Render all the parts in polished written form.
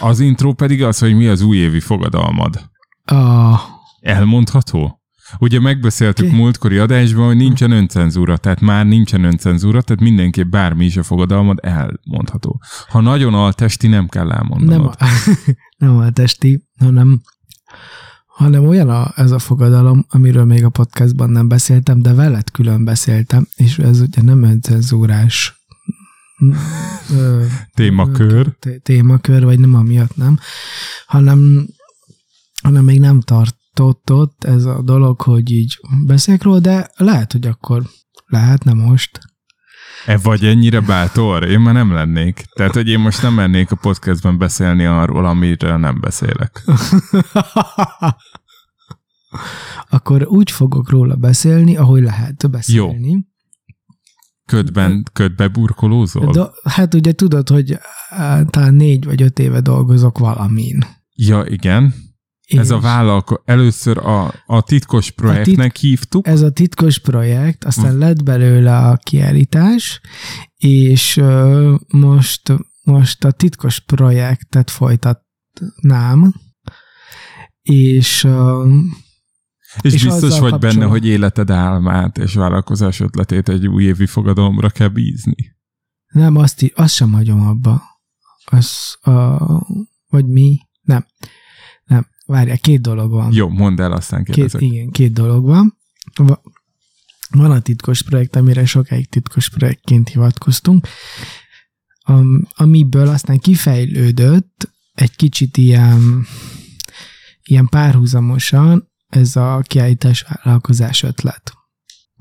Az intro pedig az, hogy mi az újévi fogadalmad. Elmondható? Ugye megbeszéltük múltkori adásban, hogy nincsen öncenzúra, tehát már nincsen öncenzúra, tehát mindenképp bármi is a fogadalmad elmondható. Ha nagyon altesti, nem kell elmondanod. Nem altesti, hanem olyan ez a fogadalom, amiről még a podcastban nem beszéltem, de veled külön beszéltem, és ez ugye nem öncenzúrás témakör, vagy nem amiatt nem, hanem még nem tartott ez a dolog, hogy így beszélek róla, de lehet, hogy akkor lehetne most. Vagy ennyire bátor? Én már nem lennék. Tehát, hogy én most nem mennék a podcastben beszélni arról, amiről nem beszélek. Akkor úgy fogok róla beszélni, ahogy lehet beszélni. Jó. Ködbe burkolózol? Hát ugye tudod, hogy talán 4 vagy 5 éve dolgozok valamin. Ja, igen. Ez a először a titkos projektnek hívtuk. Ez a titkos projekt, aztán lett belőle a kiállítás, és most a titkos projektet folytatnám, és biztos vagy benne, hogy életed álmát és vállalkozás ötletét egy újévi fogadalomra kell bízni? Nem, azt sem hagyom abba. Vagy mi? Nem. Nem. Várjál, 2 dolog van. Jó, mondd el, aztán kérdezek. Igen, 2 dolog van. Van a titkos projekt, amire sokáig titkos projektként hivatkoztunk, amiből aztán kifejlődött egy kicsit ilyen párhuzamosan ez a kiállítás vállalkozás ötlet.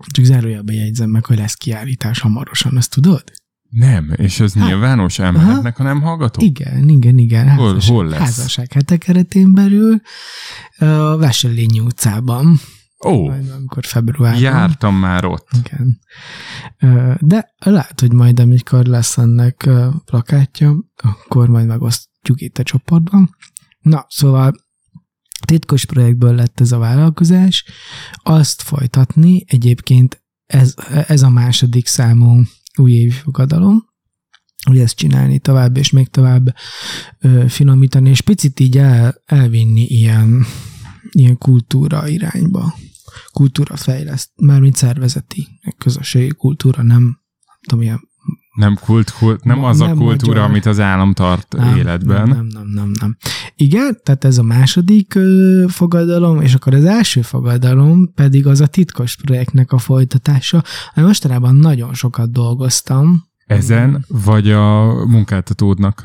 Csak zárójelben jegyzem meg, hogy lesz kiállítás hamarosan, ezt tudod? Nem, és ez nyilvános elmehetnek, ha nem hallgatók? Igen. Hol lesz? Házasság hete keretén belül, a Wesselényi utcában. Amikor februárban. Jártam már ott. Igen. De lehet, hogy majd amikor lesz ennek plakátja, akkor majd megosztjuk itt a csoportban. Na, szóval titkos projektből lett ez a vállalkozás. Azt folytatni egyébként ez a második számú újévi fogadalom, hogy ezt csinálni tovább, és még tovább finomítani, és picit így elvinni ilyen kultúra irányba. Kultúra fejleszt, mármint szervezeti, közösségi kultúra, nem tudom, ilyen nem kult, nem az nem a kultúra, magyar, amit az állam tart életben. Nem. Igen, tehát ez a második fogadalom, és akkor az első fogadalom pedig az a titkos projektnek a folytatása. Mostanában nagyon sokat dolgoztam. Ezen, vagy a munkáltatódnak?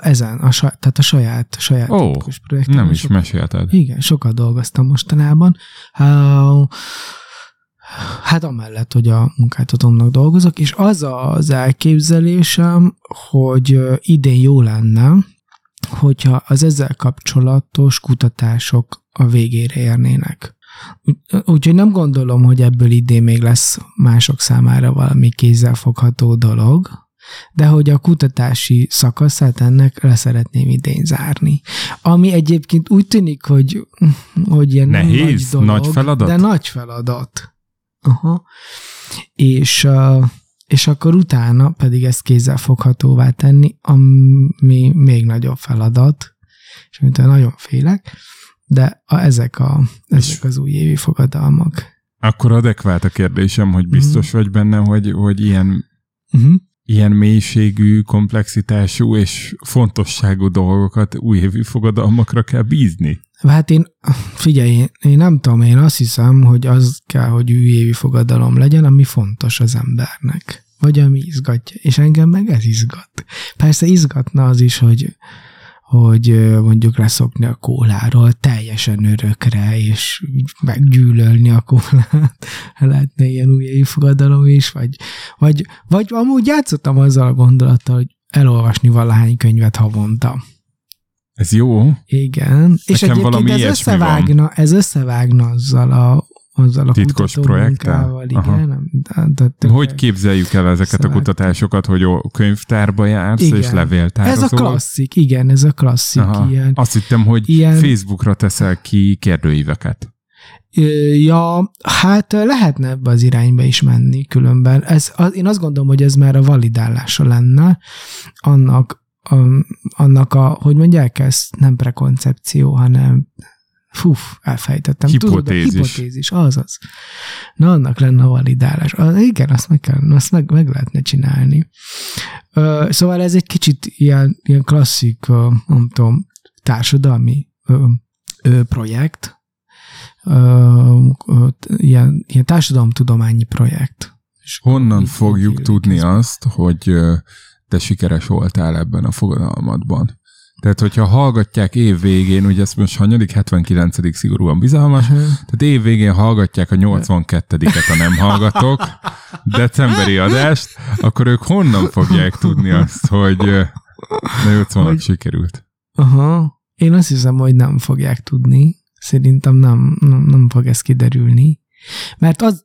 Ezen, tehát a saját titkos projekten. Nem is mesélted. Igen, sokat dolgoztam mostanában. Hát amellett, hogy a munkáltatómnak dolgozok, és az az elképzelésem, hogy idén jó lenne, hogyha az ezzel kapcsolatos kutatások a végére érnének. Úgyhogy nem gondolom, hogy ebből idén még lesz mások számára valami kézzelfogható dolog, de hogy a kutatási szakaszát ennek le szeretném idén zárni. Ami egyébként úgy tűnik, hogy ilyen nehéz, nagy dolog, nagy feladat? De nagy feladat. Aha. És akkor utána pedig ezt kézzelfoghatóvá tenni, ami még nagyobb feladat, és amitől nagyon félek, de ezek az újévi fogadalmak. Akkor adekvált a kérdésem, hogy biztos vagy benne, hogy ilyen mélységű, komplexitású és fontosságú dolgokat újévi fogadalmakra kell bízni? Hát én nem tudom, én azt hiszem, hogy az kell, hogy újévi fogadalom legyen, ami fontos az embernek. Vagy ami izgatja. És engem meg ez izgat. Persze izgatna az is, hogy mondjuk leszokni a kóláról teljesen örökre, és meggyűlölni a kólát. Lehetne ilyen újévi fogadalom is, vagy amúgy játszottam azzal a gondolattal, hogy elolvasni valahány könyvet havonta. Ez jó. Igen. Nekem és egyébként ez összevágna azzal a titkos projekttel. Igen. De hogy képzeljük el ezeket a kutatásokat, hogy a könyvtárba jársz, igen, és levéltározol? Ez a klasszik. Aha. Ilyen, azt hittem, hogy ilyen Facebookra teszel ki kérdőíveket. Ja, hát lehetne ebbe az irányba is menni különben. Én azt gondolom, hogy ez már a validálása lenne annak, annak a, hogy mondják ezt, nem prekoncepció, hanem elfejtettem. Hipotézis. Azaz. Na, annak lenne a validálás. Igen, azt meg lehetne csinálni. Szóval ez egy kicsit ilyen klasszik, nem tudom, társadalmi projekt, ilyen társadalomtudományi projekt. És honnan fogjuk tudni azt, hogy te sikeres voltál ebben a fogadalmadban? Tehát, hogyha hallgatják év végén, ugye ezt most hanyadik, 79. szigorúan bizalmas, tehát év végén hallgatják a 82-et, a nem hallgatok, decemberi adást, akkor ők honnan fogják tudni azt, hogy na 80-nak sikerült? Aha. Én azt hiszem, hogy nem fogják tudni. Szerintem nem fog ez kiderülni. Mert az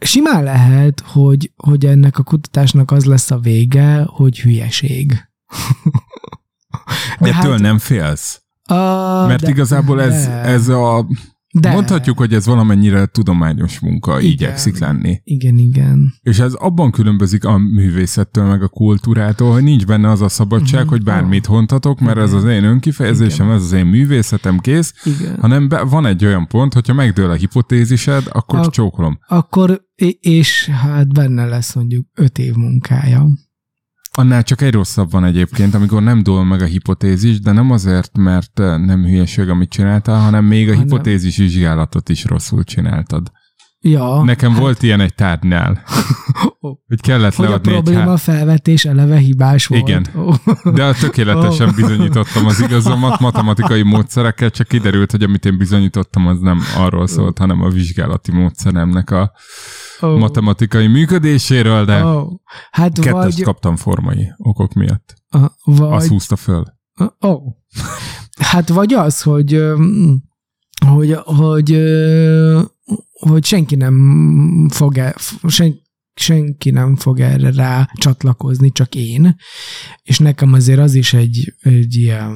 simán lehet, hogy ennek a kutatásnak az lesz a vége, hogy hülyeség. De ettől nem félsz? Mert igazából ez a... De. Mondhatjuk, hogy ez valamennyire tudományos munka, igen, igyekszik lenni. Igen, igen. És ez abban különbözik a művészettől, meg a kultúrától, hogy nincs benne az a szabadság, hogy bármit hontatok, mert ez az én önkifejezésem, igen, ez az én művészetem, kész, igen, hanem van egy olyan pont, hogyha megdől a hipotézised, akkor csókolom. Akkor, és hát benne lesz mondjuk 5 év munkája. Annál csak egy rosszabb van egyébként, amikor nem dől meg a hipotézis, de nem azért, mert nem hülyeség, amit csináltál, hanem még a hipotézis vizsgálatot is rosszul csináltad. Ja. Nekem volt ilyen egy tárgynál, hogy kellett hogy leadni egy... a probléma felvetés eleve hibás volt. Igen, de tökéletesen bizonyítottam az igazamat matematikai módszerekkel, csak kiderült, hogy amit én bizonyítottam, az nem arról szólt, hanem a vizsgálati módszeremnek a matematikai működéséről, de hát kettest kaptam formai okok miatt. Azt húzta föl. Hát vagy az, hogy senki nem fog erre rá csatlakozni, csak én. És nekem azért az is egy ilyen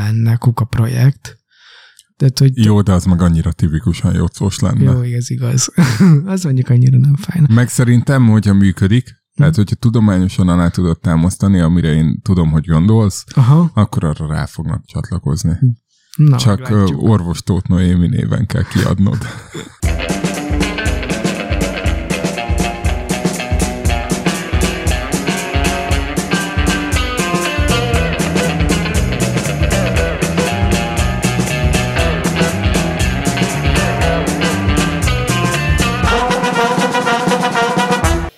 kuka projekt. Tehát, hogy jó, de az meg annyira tipikusan jócós lenne. Jó, igaz. Az mondjuk annyira nem fájna. Meg szerintem, hogyha működik, tehát, hogyha tudományosan alá tudod támasztani, amire én tudom, hogy gondolsz, akkor arra rá fognak csatlakozni. Na, csak orvos Tóth Noémi néven kell kiadnod.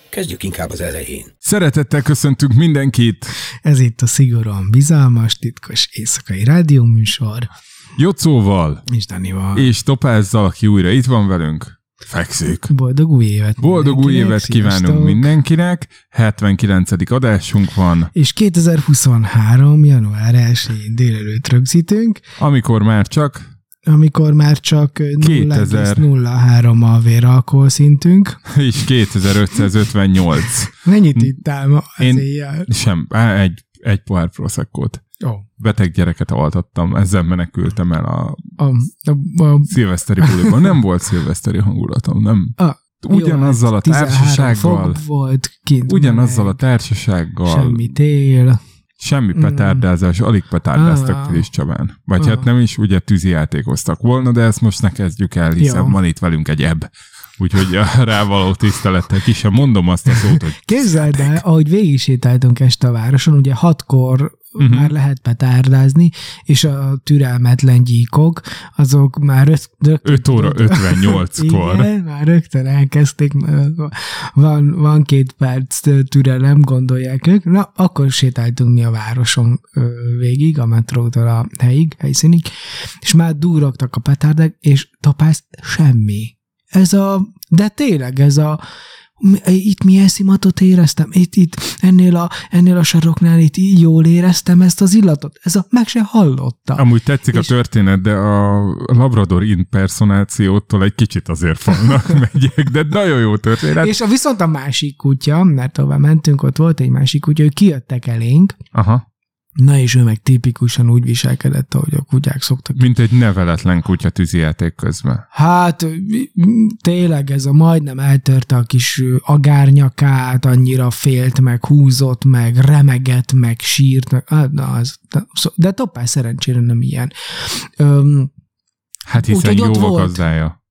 Kezdjük inkább az elején. Szeretettel köszöntünk mindenkit! Ez itt a Szigorúan Bizalmas, titkos éjszakai rádióműsor. Jocóval. És Danival. És Topázzal, aki újra itt van velünk. Fekszik. Boldog új évet. Boldog új évet kívánunk mindenkinek. 79. adásunk van. És 2023. január 1-én délelőtt rögzítünk. Amikor már csak 0,03 a véralkoholszintünk. És 2558. Mennyit ittál ma az éjjel? Sem. Egy pohár proszekkót. Beteg gyereket altattam, ezzel menekültem el a szilveszteri buliban. Nem volt szilveszteri hangulatom, nem. Ugyanazzal a társasággal. Ugyanazzal a társasággal. Semmi tél. Semmi petárdázás, alig petárdáztak Félix Csabán. Vagy hát nem is, ugye tűzi játékoztak volna, de ezt most ne kezdjük el, hiszen van itt velünk egy ebb. Úgyhogy a rávaló tisztelettel ki sem mondom azt a szót, hogy... Képzeld el, ahogy végig sétáltunk este a városon, ugye 6-kor már lehet petárdázni, és a türelmetlen gyíkok, azok már... 5 óra 58-kor. Igen, már rögtön elkezdték, van 2 perc türelem, gondolják ők. Na, akkor sétáltunk mi a városon végig, a metrótól a helyszínig, és már dúrogtak a petárdák, és Topász semmi. De tényleg ez a... Itt milyen szimatot éreztem? Itt ennél a saroknál itt így jól éreztem ezt az illatot. Ez a meg se hallottam. Amúgy tetszik a történet, de a labrador impersonációtól egy kicsit azért fognak megyek, de nagyon jó történet. És viszont a másik kutya, mert tovább mentünk, ott volt egy másik kutya, ők kijöttek elénk, Na és ő meg tipikusan úgy viselkedett, ahogy a kutyák szoktak. Mint egy neveletlen kutya tűzijáték közben. Hát tényleg ez a majdnem eltörte a kis agárnyakát, annyira félt meg, húzott meg, remegett meg, sírt meg. De Topáz szerencsére nem ilyen. Hát hiszen jó a gazdája.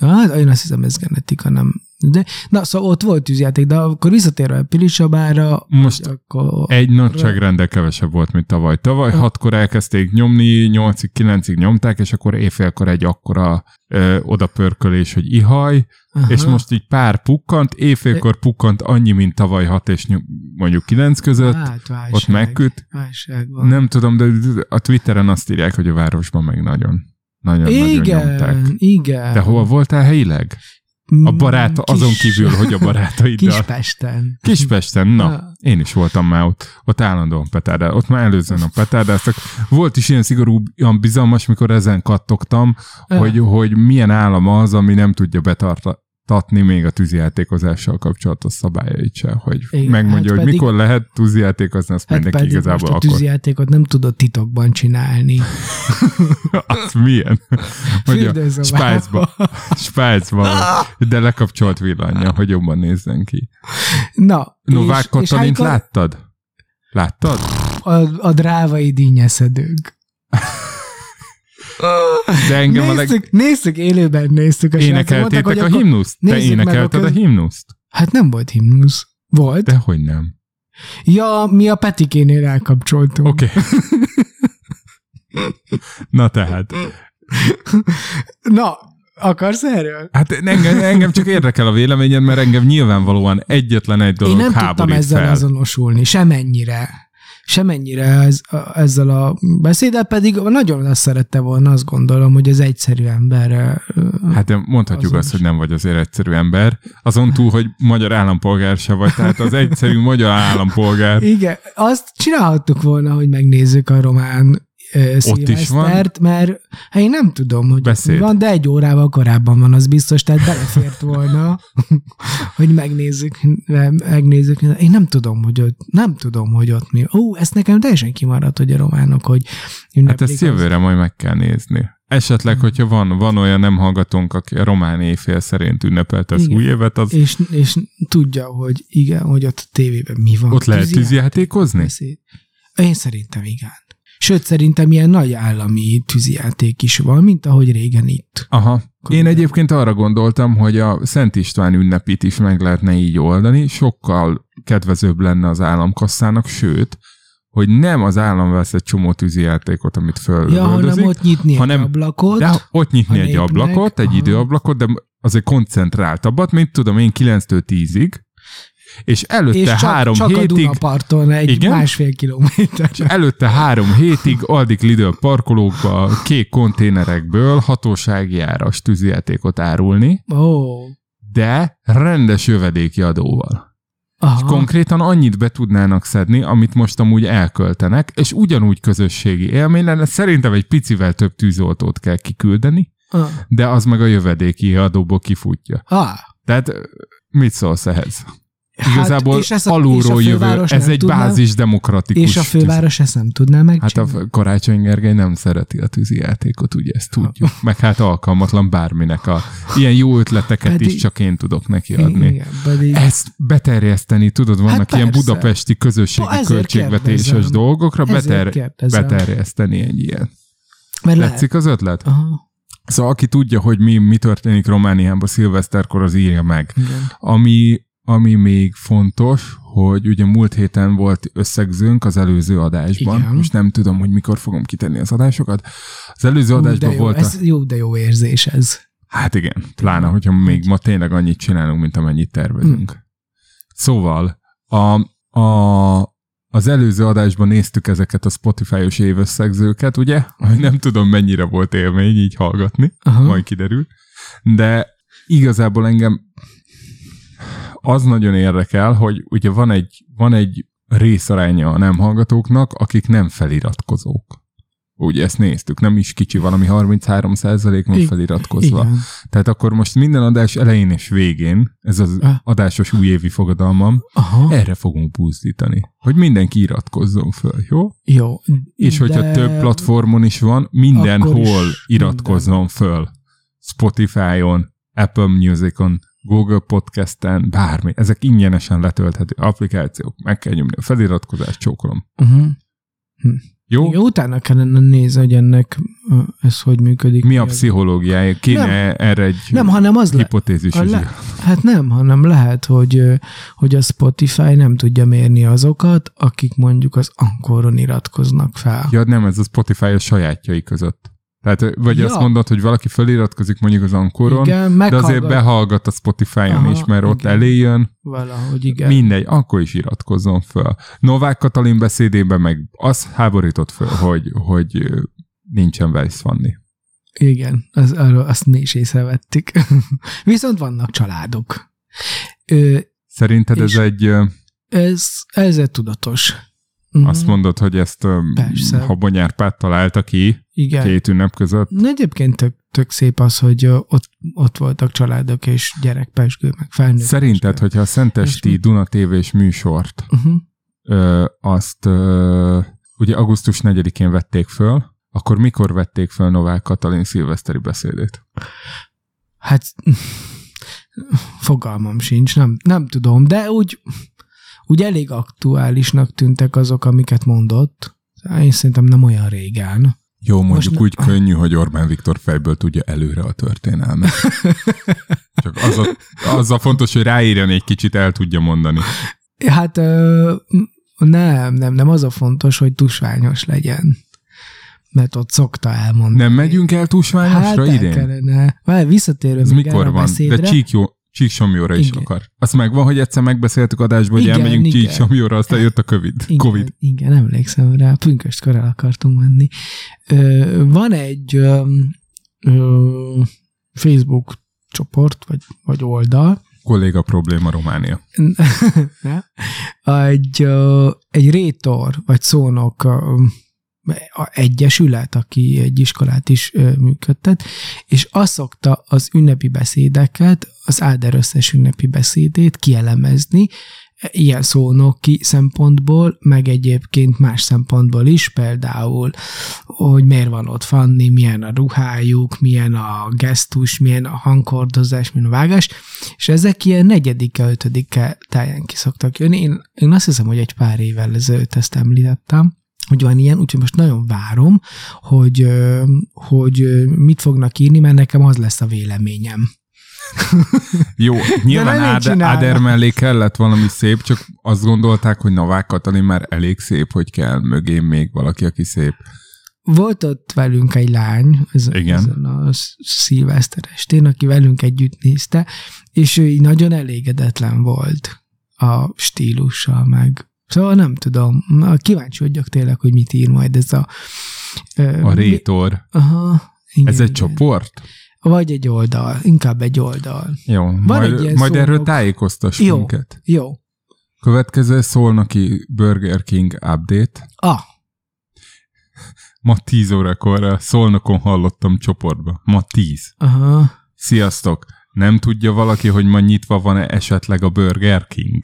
Hát én azt hiszem, ez genetika, nem... De, na, szóval ott volt tűzjáték, de akkor visszatérve a Pilisabára... Most akkor... egy nagyságrendel kevesebb volt, mint tavaly. Tavaly 6-kor elkezdték nyomni, 8-9-ig nyomták, és akkor éjfélkor egy akkora odapörkölés, hogy ihaj, és most így pár pukkant, éjfélkor pukkant annyi, mint tavaly 6 és mondjuk 9 között, hát, válság, ott megküt. Nem tudom, de a Twitteren azt írják, hogy a városban meg nagyon nyomták. Igen. De hol voltál helyileg? A baráta, azon kívül, hogy a barátaiddal. Kispesten. Kispesten, na. Én is voltam már ott állandóan petárdál. Ott már előző nap petárdáztak. Volt is ilyen szigorúan bizalmas, mikor ezen kattogtam, hogy milyen állam az, ami nem tudja betartatni még a tűzijátékozással kapcsolatos szabályait sem, hogy igen, megmondja, hogy mikor lehet tűzijátékozni, azt mindenki igazából akkor. A tűzijátékot nem tudod titokban csinálni. Az milyen? Spájcban. De lekapcsolt villanya, hogy jobban nézzen ki. Na. Novák Katalint láttad? Láttad? A drávai dinnyeszedők. Néztük élőben, néztük a srácok. Énekeltétek mondták, a himnuszt? Te énekelted a himnuszt? Hát nem volt himnusz. Volt? Dehogy nem. Ja, mi a Petikénél elkapcsoltunk. Oké. Na tehát. Na, akarsz erről? Hát engem csak érdekel a véleményed, mert engem nyilvánvalóan egyetlen egy dolog háborít fel. Én nem tudtam ezzel azonosulni, semennyire ezzel a beszéddel, pedig nagyon azt szerette volna, azt gondolom, hogy az egyszerű ember. Hát mondhatjuk azt, hogy nem vagy azért egyszerű ember, azon túl, hogy magyar állampolgár se vagy, tehát az egyszerű magyar állampolgár. Igen, azt csinálhattuk volna, hogy megnézzük a román szilvesztert, mert hát én nem tudom, hogy van, de egy órával korábban van, az biztos, tehát belefért volna, hogy megnézzük. Én nem tudom, hogy ott mi. Ezt nekem teljesen kimaradt, hogy a románok, hogy... Hát ezt jövőre majd meg kell nézni. Esetleg, hogyha van olyan nem hallgatónk, aki a román éjfél szerint ünnepelte az új évet, az... És tudja, hogy igen, hogy ott a tévében mi van. Ott lehet tűzijátékozni? Én szerintem igen. Sőt, szerintem ilyen nagy állami tűzijáték is van, mint ahogy régen itt. Aha. Én egyébként arra gondoltam, hogy a Szent István ünnepét is meg lehetne így oldani, sokkal kedvezőbb lenne az államkasszának, sőt, hogy nem az állam vesz egy csomó tűzijátékot, amit fölöldözik. Ja, hanem ott nyitni egy ablakot. De ott nyitni egy ablakot, egy időablakot, de azért koncentráltabbat, mint tudom én 9-től 10-ig. És előtte három hétig... a Dunaparton másfél kilométer. És előtte 3 hétig addig Lidl parkolókba kék konténerekből hatósági áras tűzijátékot árulni, de rendes jövedéki adóval. Aha. Konkrétan annyit be tudnának szedni, amit most amúgy elköltenek, és ugyanúgy közösségi élmény lenne. Szerintem egy picivel több tűzoltót kell kiküldeni, de az meg a jövedéki adóból kifutja. Tehát mit szólsz ehhez? Igazából hát, alulról jövő. Ez egy bázis demokratikus. És a főváros ezt nem tudná megcsinálni. Hát a Karácsony Gergely nem szereti a tűzijátékot, ugye ezt tudjuk. Meg hát alkalmatlan bárminek. Ilyen jó ötleteket pedig, is csak én tudok neki adni. Igen, pedig... Ezt beterjeszteni, tudod, vannak ilyen budapesti közösségi költségvetéses dolgokra, beterjeszteni egy ilyen. Tetszik az ötlet? Aha. Szóval aki tudja, hogy mi történik Romániában szilveszterkor, az írja meg. Igen. Ami még fontos, hogy ugye múlt héten volt összegzőnk az előző adásban. Igen. Most nem tudom, hogy mikor fogom kitenni az adásokat. Az előző adásban volt de jó érzés ez. Hát igen, pláne, hogyha még ma tényleg annyit csinálunk, mint amennyit tervezünk. Szóval az előző adásban néztük ezeket a Spotify-os évösszegzőket, ugye? Nem tudom, mennyire volt élmény így hallgatni, majd kiderül. De igazából engem az nagyon érdekel, hogy ugye van egy részaránya a nem hallgatóknak, akik nem feliratkozók. Ugye ezt néztük, nem is kicsi, valami 33% van feliratkozva. Igen. Tehát akkor most minden adás elején és végén, ez az adásos újévi fogadalmam, erre fogunk buzdítani, hogy mindenki iratkozzon föl, jó? Jó. És hogyha több platformon is van, mindenhol iratkozzon föl. Spotify-on, Apple Music-on, Google Podcast-en, bármi. Ezek ingyenesen letölthető applikációk. Meg kell nyomni a feliratkozást, csókolom. Jó? Jó, utána kellene nézni, hogy ennek ez hogy működik. Mi a pszichológiája? Kéne nem, erre egy hipotézis is. Hát nem, hanem lehet, hogy a Spotify nem tudja mérni azokat, akik mondjuk az Anchoron iratkoznak fel. Ja, nem, ez a Spotify a sajátjai között. Tehát, vagy ja. Azt mondod, hogy valaki feliratkozik mondjuk az Anchoron, igen, de azért behallgat a Spotify-on is, mert ott eléjön. Valahogy igen. Mindegy, akkor is iratkozzon föl. Novák Katalin beszédében meg az háborított föl, hogy nincsen Weiss Fanny. Igen, azt mi is észrevettük. Viszont vannak családok. Szerinted ez egy... Ez tudatos. Azt mondod, hogy ezt Habony Árpád találta ki, igen, két ünnep között. Na, egyébként tök szép az, hogy ott voltak családok és gyerekpesgő, meg felnőtt. Szerinted, hogyha a Szentesti Duna tévés műsort azt ugye augusztus 4-én vették föl, akkor mikor vették föl Novák Katalin szilveszteri beszédét? Hát fogalmam sincs, nem tudom, de úgy elég aktuálisnak tűntek azok, amiket mondott. Én szerintem nem olyan régen. Jó, mondjuk most úgy könnyű, hogy Orbán Viktor fejből tudja előre a történelmet. Csak az a fontos, hogy ráírjon egy kicsit, el tudja mondani. Hát nem az a fontos, hogy tusványos legyen. Mert ott szokta elmondani. Nem megyünk el tusványosra idén? Hát el kellene. Visszatérve még mikor erre van? A beszédre. De Csíksomljóra is akar. Azt megvan, hogy egyszer megbeszéltük adásban, hogy elmegyünk Csíksomljóra, aztán jött a Covid. Igen, emlékszem rá, pünköstkor el akartunk menni. Van egy Facebook csoport, vagy oldal. Kolléga probléma Románia. Egy rétor, vagy szónok egyesület, aki egy iskolát is működtet, és azt szokta az ünnepi beszédeket, az Áder összes ünnepi beszédét kielemezni, ilyen szónoki szempontból, meg egyébként más szempontból is, például, hogy miért van ott Fanni, milyen a ruhájuk, milyen a gesztus, milyen a hangkordozás, milyen a vágás, és ezek ilyen 4-5 táján ki szoktak jönni. Én azt hiszem, hogy egy pár évvel ezelőtt ezt említettem, hogy van ilyen, úgyhogy most nagyon várom, hogy mit fognak írni, mert nekem az lesz a véleményem. Jó, nyilván Áder mellé kellett valami szép, csak azt gondolták, hogy Novák Katalin már elég szép, hogy kell mögé még valaki, aki szép. Volt ott velünk egy lány, ezen a szilveszter estén, aki velünk együtt nézte, és ő így nagyon elégedetlen volt a stílussal meg. Szóval nem tudom, kíváncsi vagyok tényleg, hogy mit ír majd ez a rétor. Igen, ez egy csoport? Vagy egy oldal, inkább egy oldal. Jó, majd erről tájékoztass minket. Jó. Következő szolnoki Burger King update. Ma 10 órakor a Szolnokon hallottam csoportba. Ma 10. Sziasztok! Nem tudja valaki, hogy ma nyitva van-e esetleg a Burger King?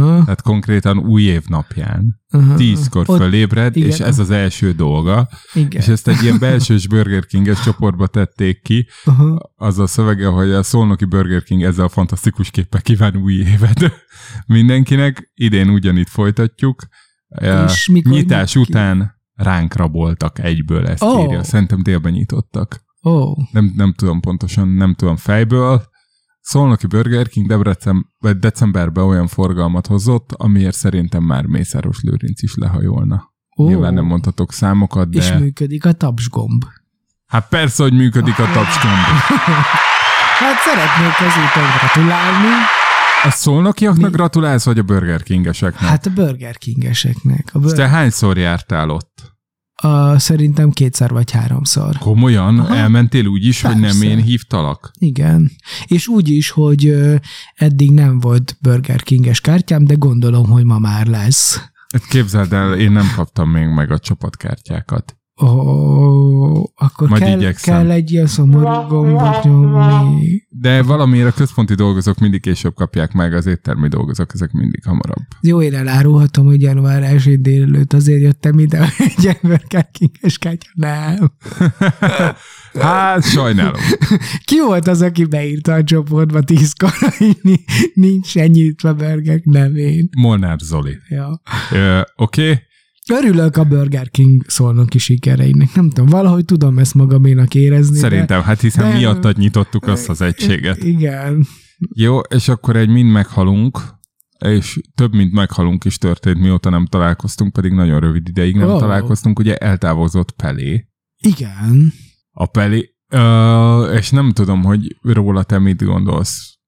Tehát konkrétan új év napján. 10-kor fölébred, igen, és ez az első dolga. Igen. És ezt egy ilyen belsős Burger King-es csoportba tették ki. Az a szövege, hogy a szolnoki Burger King ezzel a fantasztikus képpel kíván új évet mindenkinek. Idén ugyanitt folytatjuk. És nyitás után ránk raboltak egyből, ezt írja. Szerintem délben nyitottak. Nem tudom pontosan, nem tudom fejből. Szolnoki Burger King decemberben olyan forgalmat hozott, amiért szerintem már Mészáros Lőrinc is lehajolna. Nyilván nem mondhatok számokat, de... És működik a tapsgomb. Hát persze, hogy működik a tapsgomb. Hát szeretnék ezúton gratulálni. A szolnokiaknak gratulálsz, vagy a Burger King-eseknek? Hát a Burger King-eseknek. Te hányszor jártál ott? Szerintem 2-3-szor. Komolyan? Elmentél úgy is, persze, hogy nem én hívtalak? Igen. És úgy is, hogy eddig nem volt Burger King-es kártyám, de gondolom, hogy ma már lesz. Képzeld el, én nem kaptam még meg a csapatkártyákat. akkor kell egy ilyen szomorú gombot nyomni. De valamiért a központi dolgozók mindig később kapják meg, az éttermi dolgozók ezek mindig hamarabb. Jó, én elárulhatom, hogy január 1-én délelőtt azért jöttem ide, hogy egy emberkát kinkeskedjem. Hát, sajnálom. Ki volt az, aki beírta a csoportba 10-kor, hogy nincs ennyitve burgerek, nem én. Molnár Zoli. Ja. Oké. Örülök a Burger King szolnoki sikereinek. Nem tudom, valahogy tudom ezt magaménak érezni. Szerintem, de, hát hiszen de... miattad nyitottuk azt az egységet. Igen. Jó, és akkor egy mind meghalunk, és több mint meghalunk is történt, mióta nem találkoztunk, pedig nagyon rövid ideig nem találkoztunk. Ugye eltávozott Pelé. Igen. A Pelé, és nem tudom, hogy róla te mit gondolsz.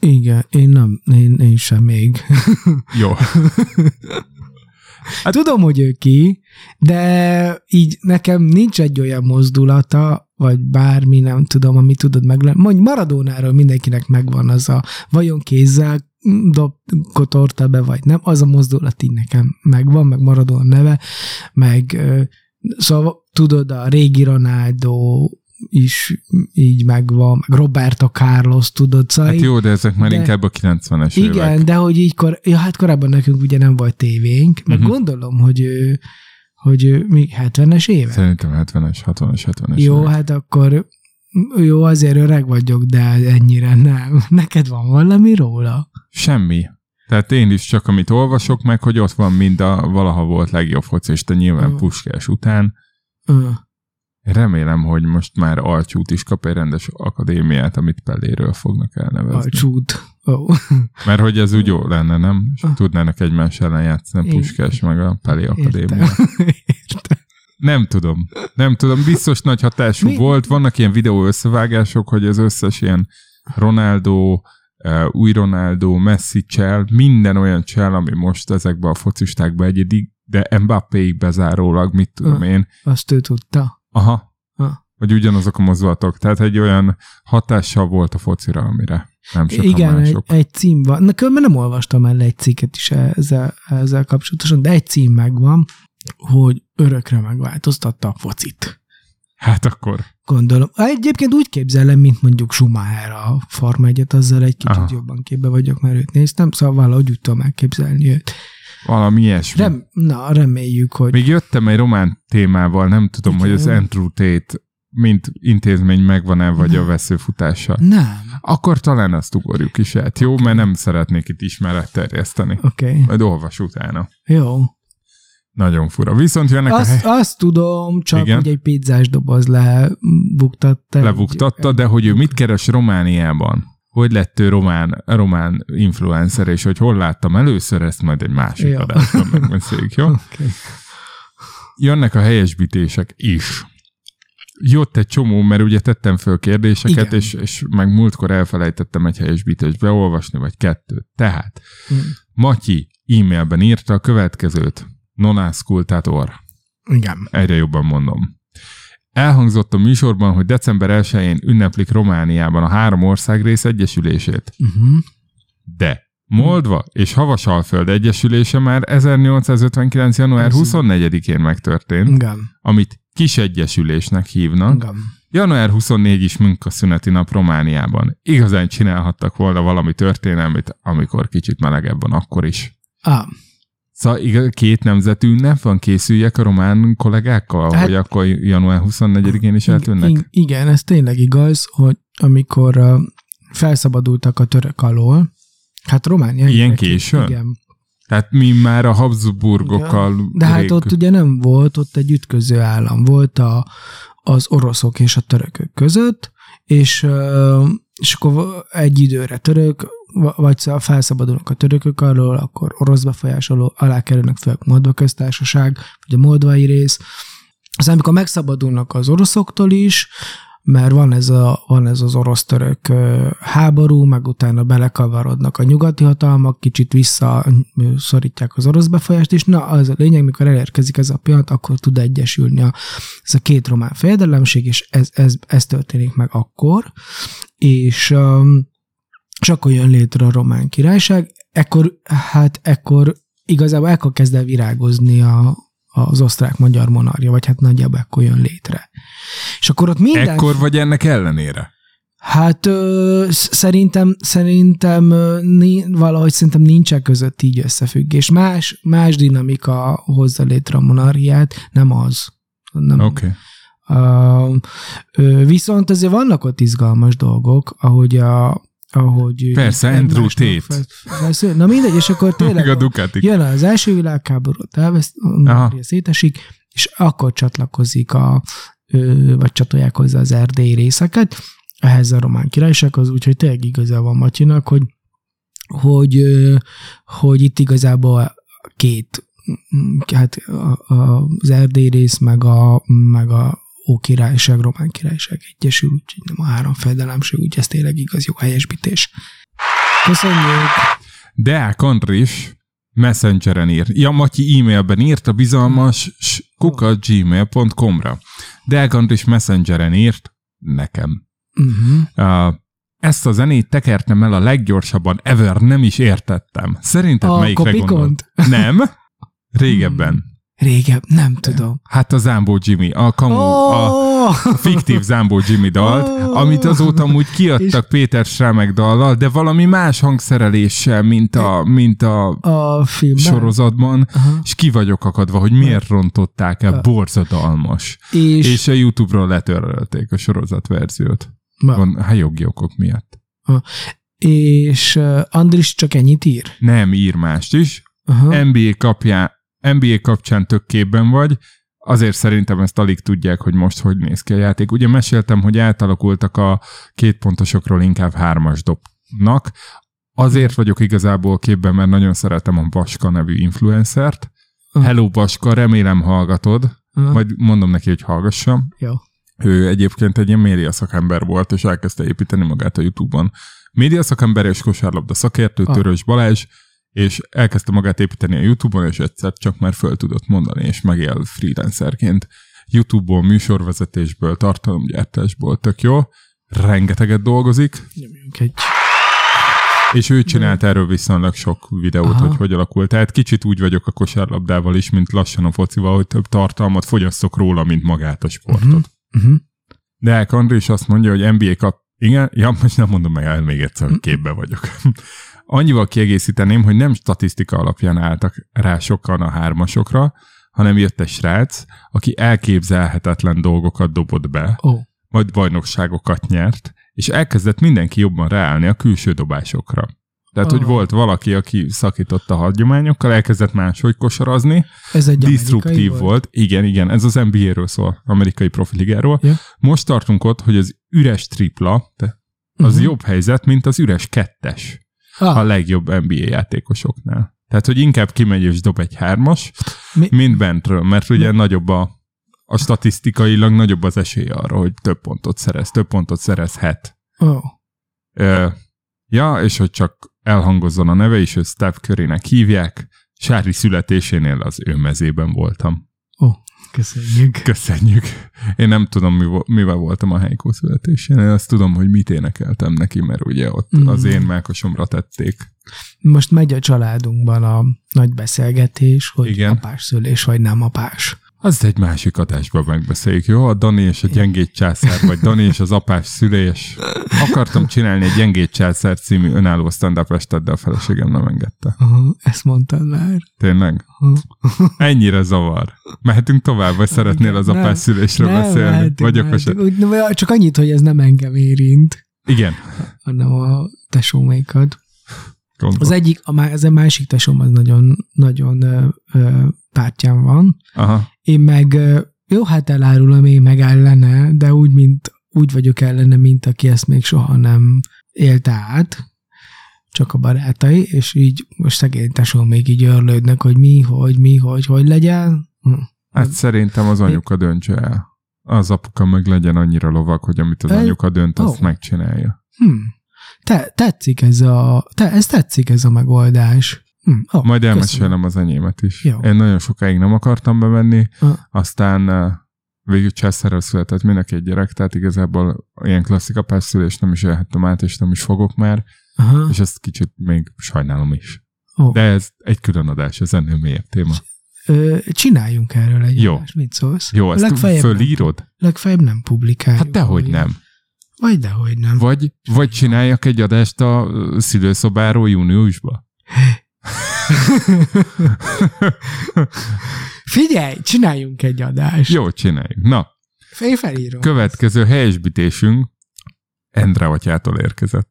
Igen, én nem, én sem még. Jó. Hát, tudom, hogy ő ki, de így nekem nincs egy olyan mozdulata, vagy bármi, nem tudom, amit tudod meglenni. Mondj, Maradonáról mindenkinek megvan az a vajon kézzel kotorta be, vagy nem. Az a mozdulat így nekem megvan, meg Maradona neve, meg szóval tudod, a régi Ronaldo is így megvan, meg Roberto Carlos, tudod, szóval. Hát jó, de ezek már inkább a 90-es évek. Igen, de hogy így, hát korábban nekünk ugye nem volt tévénk, meg gondolom, hogy mi 70-es évek? Szerintem 70-es, 60-es, 70-es jó, évek. Hát akkor jó, azért öreg vagyok, de ennyire nem. Neked van valami róla? Semmi. Tehát én is csak amit olvasok meg, hogy ott van mind a valaha volt legjobb focista, nyilván Puskás után. Remélem, hogy most már Alcsút is kap egy rendes akadémiát, amit Peléről fognak elnevezni. Alcsút. Oh. Mert hogy ez úgy jó lenne, nem? És tudnának egymás ellen játszani Puskás meg a Pelé akadémiát. Értem. Nem tudom. Biztos nagy hatású volt. Vannak ilyen videó összevágások, hogy az összes ilyen Ronaldo, új Ronaldo, Messi csel, minden olyan csel, ami most ezekben a focistákban egyedig, de Mbappéig bezárólag, mit tudom én. Azt ő tudta. Aha, hogy ugyanazok a mozdulatok. Tehát egy olyan hatással volt a focira, amire nem sokan igen, mások. Igen, egy cím van. Na, különben nem olvastam el egy cikket is ezzel kapcsolatosan, de egy cím megvan, hogy örökre megváltoztatta a focit. Hát akkor. Gondolom. Egyébként úgy képzelem, mint mondjuk Schumacher a Forma 1-et, azzal egy kicsit jobban képbe vagyok, mert őt néztem, szóval valahogy úgy tudom elképzelni őt. Valami ilyesmi. Na, reméljük, hogy... Még jöttem egy román témával, nem tudom, hogy az Andrew Tate mint intézmény megvan-e, vagy a veszőfutása. Nem. Akkor talán azt ugorjuk is át, jó? Mert nem szeretnék itt ismeretterjeszteni. Oké. Majd olvas utána. Jó. Nagyon fura. Viszont jönnek azt tudom, csak igen? Hogy egy pizzás doboz lebuktatta. De hogy ő mit keres Romániában? Hogy lett ő román influencer, és hogy hol láttam először, ezt majd egy másik adásban megbeszéljük, jó? Okay. Jönnek a helyesbítések is. Jött egy csomó, mert ugye tettem föl kérdéseket, és meg múltkor elfelejtettem egy helyesbítést beolvasni, vagy kettőt. Tehát, Matyi e-mailben írta a következőt. Non-ascultator. Igen. Egyre jobban mondom. Elhangzott a műsorban, hogy december 1-én ünneplik Romániában a 3 országrész egyesülését. Uh-huh. De Moldva és Havasalföld egyesülése már 1859. január 24-én megtörtént, amit kis egyesülésnek hívnak. Január 24 is munkaszüneti nap Romániában. Igazán csinálhattak volna valami történelmét, amikor kicsit melegebb van, akkor is. Szóval két nemzet ünnep van, készüljek a román kollégákkal, hát, hogy akkor január 24-én is eltűnnek? Igen, ez tényleg igaz, hogy amikor felszabadultak a török alól, hát Románia... Ilyen későn? Igen. Tehát mi már a Habsburgokkal... Ja, de hát ott ugye nem volt, ott egy ütköző állam volt az oroszok és a törökök között, és akkor egy időre török, vagy szóval felszabadulnak a törökök alól, akkor orosz befolyás alá kerülnek fel a Moldva köztársaság, vagy a moldvai rész. Aztán amikor megszabadulnak az oroszoktól is, mert van ez az orosz-török háború, meg utána belekavarodnak a nyugati hatalmak, kicsit visszaszorítják az orosz befolyást, és na, az a lényeg, mikor elérkezik ez a pillanat, akkor tud egyesülni ez a két román fejedelemség, és ez történik meg akkor, és akkor jön létre a Román Királyság, ekkor igazából kezd el virágozni az osztrák-magyar monarchia, vagy hát nagyjából ekkor jön létre. És akkor ott minden... Ekkor vagy ennek ellenére? Hát szerintem nincsen között így összefüggés. Más dinamika hozza létre a monarchiát, nem az. Oké. Viszont azért vannak ott izgalmas dolgok, ahogy persze, Andrew Tate. Persze, na mindegy, és akkor tényleg jön az első világháborút, szétesik, és akkor csatlakozik vagy csatolják hozzá az erdélyi részeket, ehhez a román királysághoz, úgyhogy tényleg igazán van Matyinak, hogy itt igazából az erdélyi rész, meg a Ókirályság, Román Királyság egyesül, úgyhogy nem a három fejedelemség, úgyhogy ez tényleg igaz jó helyesbítés. Köszönjük! Deák Andris Messengeren ír. Ja, Matyi e-mailben írt a bizalmas@gmail.com-ra. Deák Andris Messengeren írt nekem. Ezt a zenét tekertem el a leggyorsabban ever, nem is értettem. Szerinted melyikre gondolt? Nem. Régebben. Nem tudom. Hát a Zámbó Jimmy, a fiktív Zámbó Jimmy dalt, amit azóta amúgy kiadtak Péter Srámek dallal, de valami más hangszereléssel, mint a sorozatban, és ki vagyok akadva, hogy miért rontották el, borzadalmas. És a YouTube-ról letörölték a sorozatverziót. Hát jogi okok miatt. És Andris csak ennyit ír? Nem, ír mást is. NBA kapcsán tök képben vagy, azért szerintem ezt alig tudják, hogy most hogy néz ki a játék. Ugye meséltem, hogy átalakultak a 2 pontosokról inkább 3-as dobnak. Azért vagyok igazából képben, mert nagyon szeretem a Vaska nevű influencert. Hello Vaska, remélem hallgatod. Majd mondom neki, hogy hallgassam. Jó. Ő egyébként egy ilyen média szakember volt, és elkezdte építeni magát a YouTube-on. Média szakember és kosárlabda szakértő, Törös Balázs, és elkezdte magát építeni a YouTube-on, és egyszer csak már föl tudott mondani, és megél freelancerként. YouTube-ból, műsorvezetésből, tartalomgyártásból, tök jó. Rengeteget dolgozik. És ő csinált erről viszonylag sok videót, hogy alakult. Tehát kicsit úgy vagyok a kosárlabdával is, mint lassan a focival, hogy több tartalmat fogyasszok róla, mint magát a sportot. De Andris azt mondja, hogy NBA kap... Igen? Ja, most nem mondom meg, el még egyszer, hogy képben vagyok. Annyival kiegészíteném, hogy nem statisztika alapján álltak rá sokan a 3-asokra, hanem jött egy srác, aki elképzelhetetlen dolgokat dobott be, majd bajnokságokat nyert, és elkezdett mindenki jobban ráállni a külső dobásokra. Tehát, hogy volt valaki, aki szakította a hagyományokkal, elkezdett máshogy kosarazni, diszruptív volt. Igen, ez az NBA-ről szól, amerikai profiligáról. Yeah. Most tartunk ott, hogy az üres tripla, az jobb helyzet, mint az üres 2-es. A legjobb NBA játékosoknál. Tehát, hogy inkább kimegy és dob egy 3-as, mint bentről, mert ugye nagyobb a statisztikailag nagyobb az esély arra, hogy több pontot szerezhet. És hogy csak elhangozzon a neve is, hogy Steph Currynek hívják, Sári születésénél az ő mezében voltam. Köszönjük. Én nem tudom, mivel voltam a Heiko születésénél. Azt tudom, hogy mit énekeltem neki, mert ugye ott az én mákosomra tették. Most megy a családunkban a nagy beszélgetés, hogy apás szülés, vagy nem apás. Az egy másik adásban megbeszéljük, jó? A Dani és a gyengét császár, vagy Dani és az apás szülés. Akartam csinálni egy gyengét császár című önálló stand-up estet, de a feleségem nem engedte. Ezt mondtad már. Tényleg? Ennyire zavar. Mehetünk tovább, vagy szeretnél az apás szülésről beszélni? Mehetünk. Csak annyit, hogy ez nem engem érint. Igen. Hanem a tesómékat. Az egyik, a másik tesóm az nagyon pártján van. Én meg, elárulom, én meg ellene, de úgy vagyok ellene, mint aki ezt még soha nem élt át, csak a barátai, és így most szegény tesóm még így örlődnek, hogy hogy legyen. Hát szerintem az anyuka döntse el. Az apuka meg legyen annyira lovag, hogy amit az anyuka dönt, azt megcsinálja. Tetszik ez a megoldás. Majd elmesélem az enyémet is. Jó. Én nagyon sokáig nem akartam bemenni, aztán végül császárral született mindenki egy gyerek, tehát igazából ilyen klasszik apás szülést nem is élhettem át, és nem is fogok már, és ezt kicsit még sajnálom is. De ez egy külön adás, ez ennél mélyebb téma. csináljunk erről egy adást, mit szólsz? Jó, ezt fölírod? Legfeljebb nem publikáljuk. Hát dehogy nem. Vagy dehogy nem. Vagy csináljak egy adást a szülőszobáról júniusban. Figyelj, csináljunk egy adást. Jó, csináljuk. Na. Felírom. Következő helyesbítésünk Endre atyától érkezett.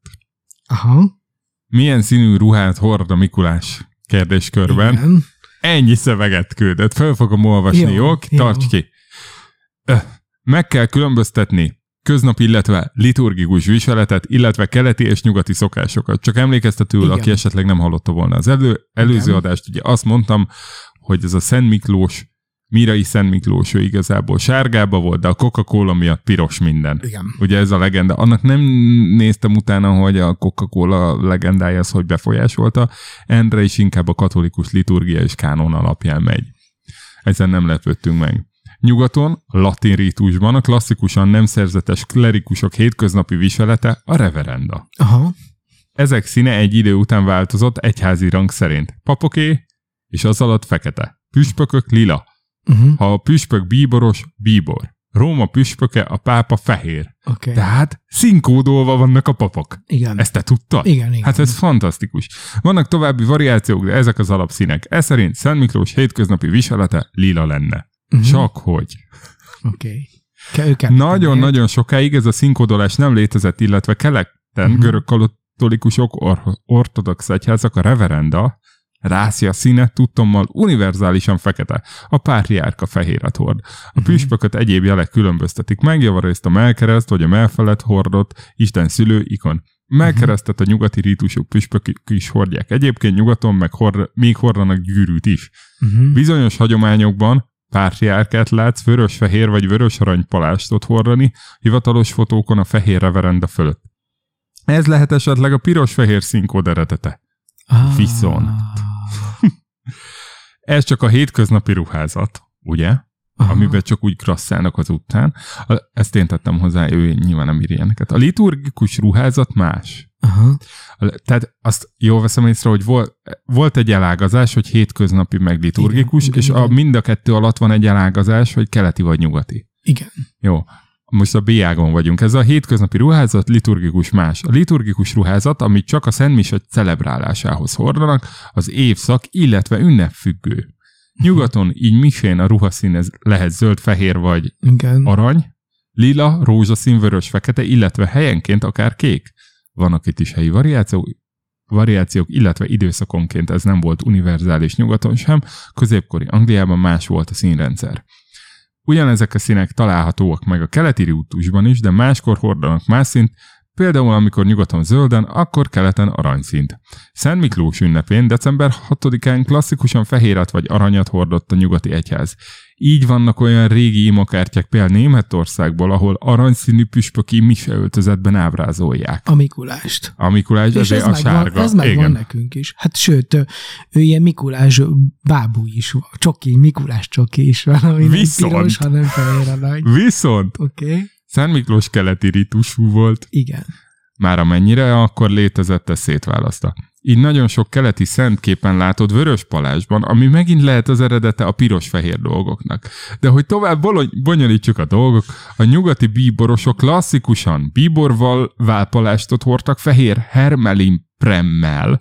Aha. Milyen színű ruhát hord a Mikulás kérdéskörben? Igen. Ennyi szöveget küldött. Föl fogom olvasni, jó? Tarts ki. Meg kell különböztetni köznapi, illetve liturgikus viseletet, illetve keleti és nyugati szokásokat. Csak emlékeztetőül, aki esetleg nem hallotta volna az előző adást, ugye azt mondtam, hogy ez a Szent Miklós, Mirai Szent Miklós, ő igazából sárgába volt, de a Coca-Cola miatt piros minden. Igen. Ugye ez a legenda. Annak nem néztem utána, hogy a Coca-Cola legendája az, hogy befolyásolta. Endre is inkább a katolikus liturgia és kánon alapján megy. Ezen nem lepődtünk meg. Nyugaton, latin rítusban a klasszikusan nem szerzetes klerikusok hétköznapi viselete a reverenda. Aha. Ezek színe egy idő után változott egyházi rang szerint. Papoké, és az alatt fekete. Püspökök lila. Uh-huh. Ha a püspök bíboros, bíbor. Róma püspöke, a pápa fehér. Okay. Tehát színkódolva vannak a papok. Igen. Ezt te tudtad? Igen. Hát ez fantasztikus. Vannak további variációk, de ezek az alapszínek. Ez szerint Szent Miklós hétköznapi viselete lila lenne. Uh-huh. Csakhogy. Oké. Okay. Nagyon-nagyon sokáig ez a színkódolás nem létezett, illetve keleten görög katolikusok, ortodox egyházak, a reverenda, rászja színe tudtommal univerzálisan fekete, a pátriárka fehéret hord. A püspököt egyéb jelek különböztetik meg, javarészt a mellkereszt vagy a mellfelett hordott Isten szülő ikon. Mellkeresztet a nyugati rítusú püspökök is hordják. Egyébként nyugaton meg még hordanak gyűrűt is. Bizonyos hagyományokban pátriárkát látsz vörös-fehér vagy vörös-arany palástot hordani, hivatalos fotókon a fehér reverenda fölött. Ez lehet esetleg a piros-fehér színkód eredete. Viszont. Ez csak a hétköznapi ruházat, ugye? Aha. Amiben csak úgy krasszálnak az után. Ezt én tettem hozzá, ő nyilván nem írja ilyeneket. A liturgikus ruházat más. Aha. Tehát azt jól veszem észre, hogy volt egy elágazás, hogy hétköznapi meg liturgikus, igen, és igen. Mind a kettő alatt van egy elágazás, hogy keleti vagy nyugati. Igen. Jó. Most a B-ágon vagyunk. Ez a hétköznapi ruházat, liturgikus más. A liturgikus ruházat, amit csak a Szent Mise celebrálásához hordanak, az évszak, illetve ünnepfüggő. Nyugaton így misén a ruhaszín lehet zöld-fehér vagy arany, lila, rózsaszín, vörös-fekete, illetve helyenként akár kék. Vannak itt is helyi variációk, illetve időszakonként ez nem volt univerzális nyugaton sem, középkori Angliában más volt a színrendszer. Ugyanezek a színek találhatóak meg a keleti rítusban is, de máskor hordanak más színt, például amikor nyugaton zölden, akkor keleten aranyszínt. Szent Miklós ünnepén december 6-án klasszikusan fehéret vagy aranyat hordott a nyugati egyház. Így vannak olyan régi imakártyák például Németországból, ahol aranyszínű püspöki miseöltözetben ábrázolják. A Mikulást. A Mikulást, azért a sárga. Ez megvan nekünk is. Hát sőt, ő ilyen Mikulás bábú is, csoki, Mikulás csoki is valami. Viszont. Nem piros, hanem fehér arany. Viszont. Okay. Szent Miklós keleti ritusú volt. Igen. Már amennyire akkor létezett, ezt szétválaszta. Így nagyon sok keleti szentképen látod vörös palásban, ami megint lehet az eredete a piros-fehér dolgoknak. De hogy tovább bonyolítsuk a dolgok, a nyugati bíborosok klasszikusan bíborval válpalástot hordtak fehér hermelin premmel.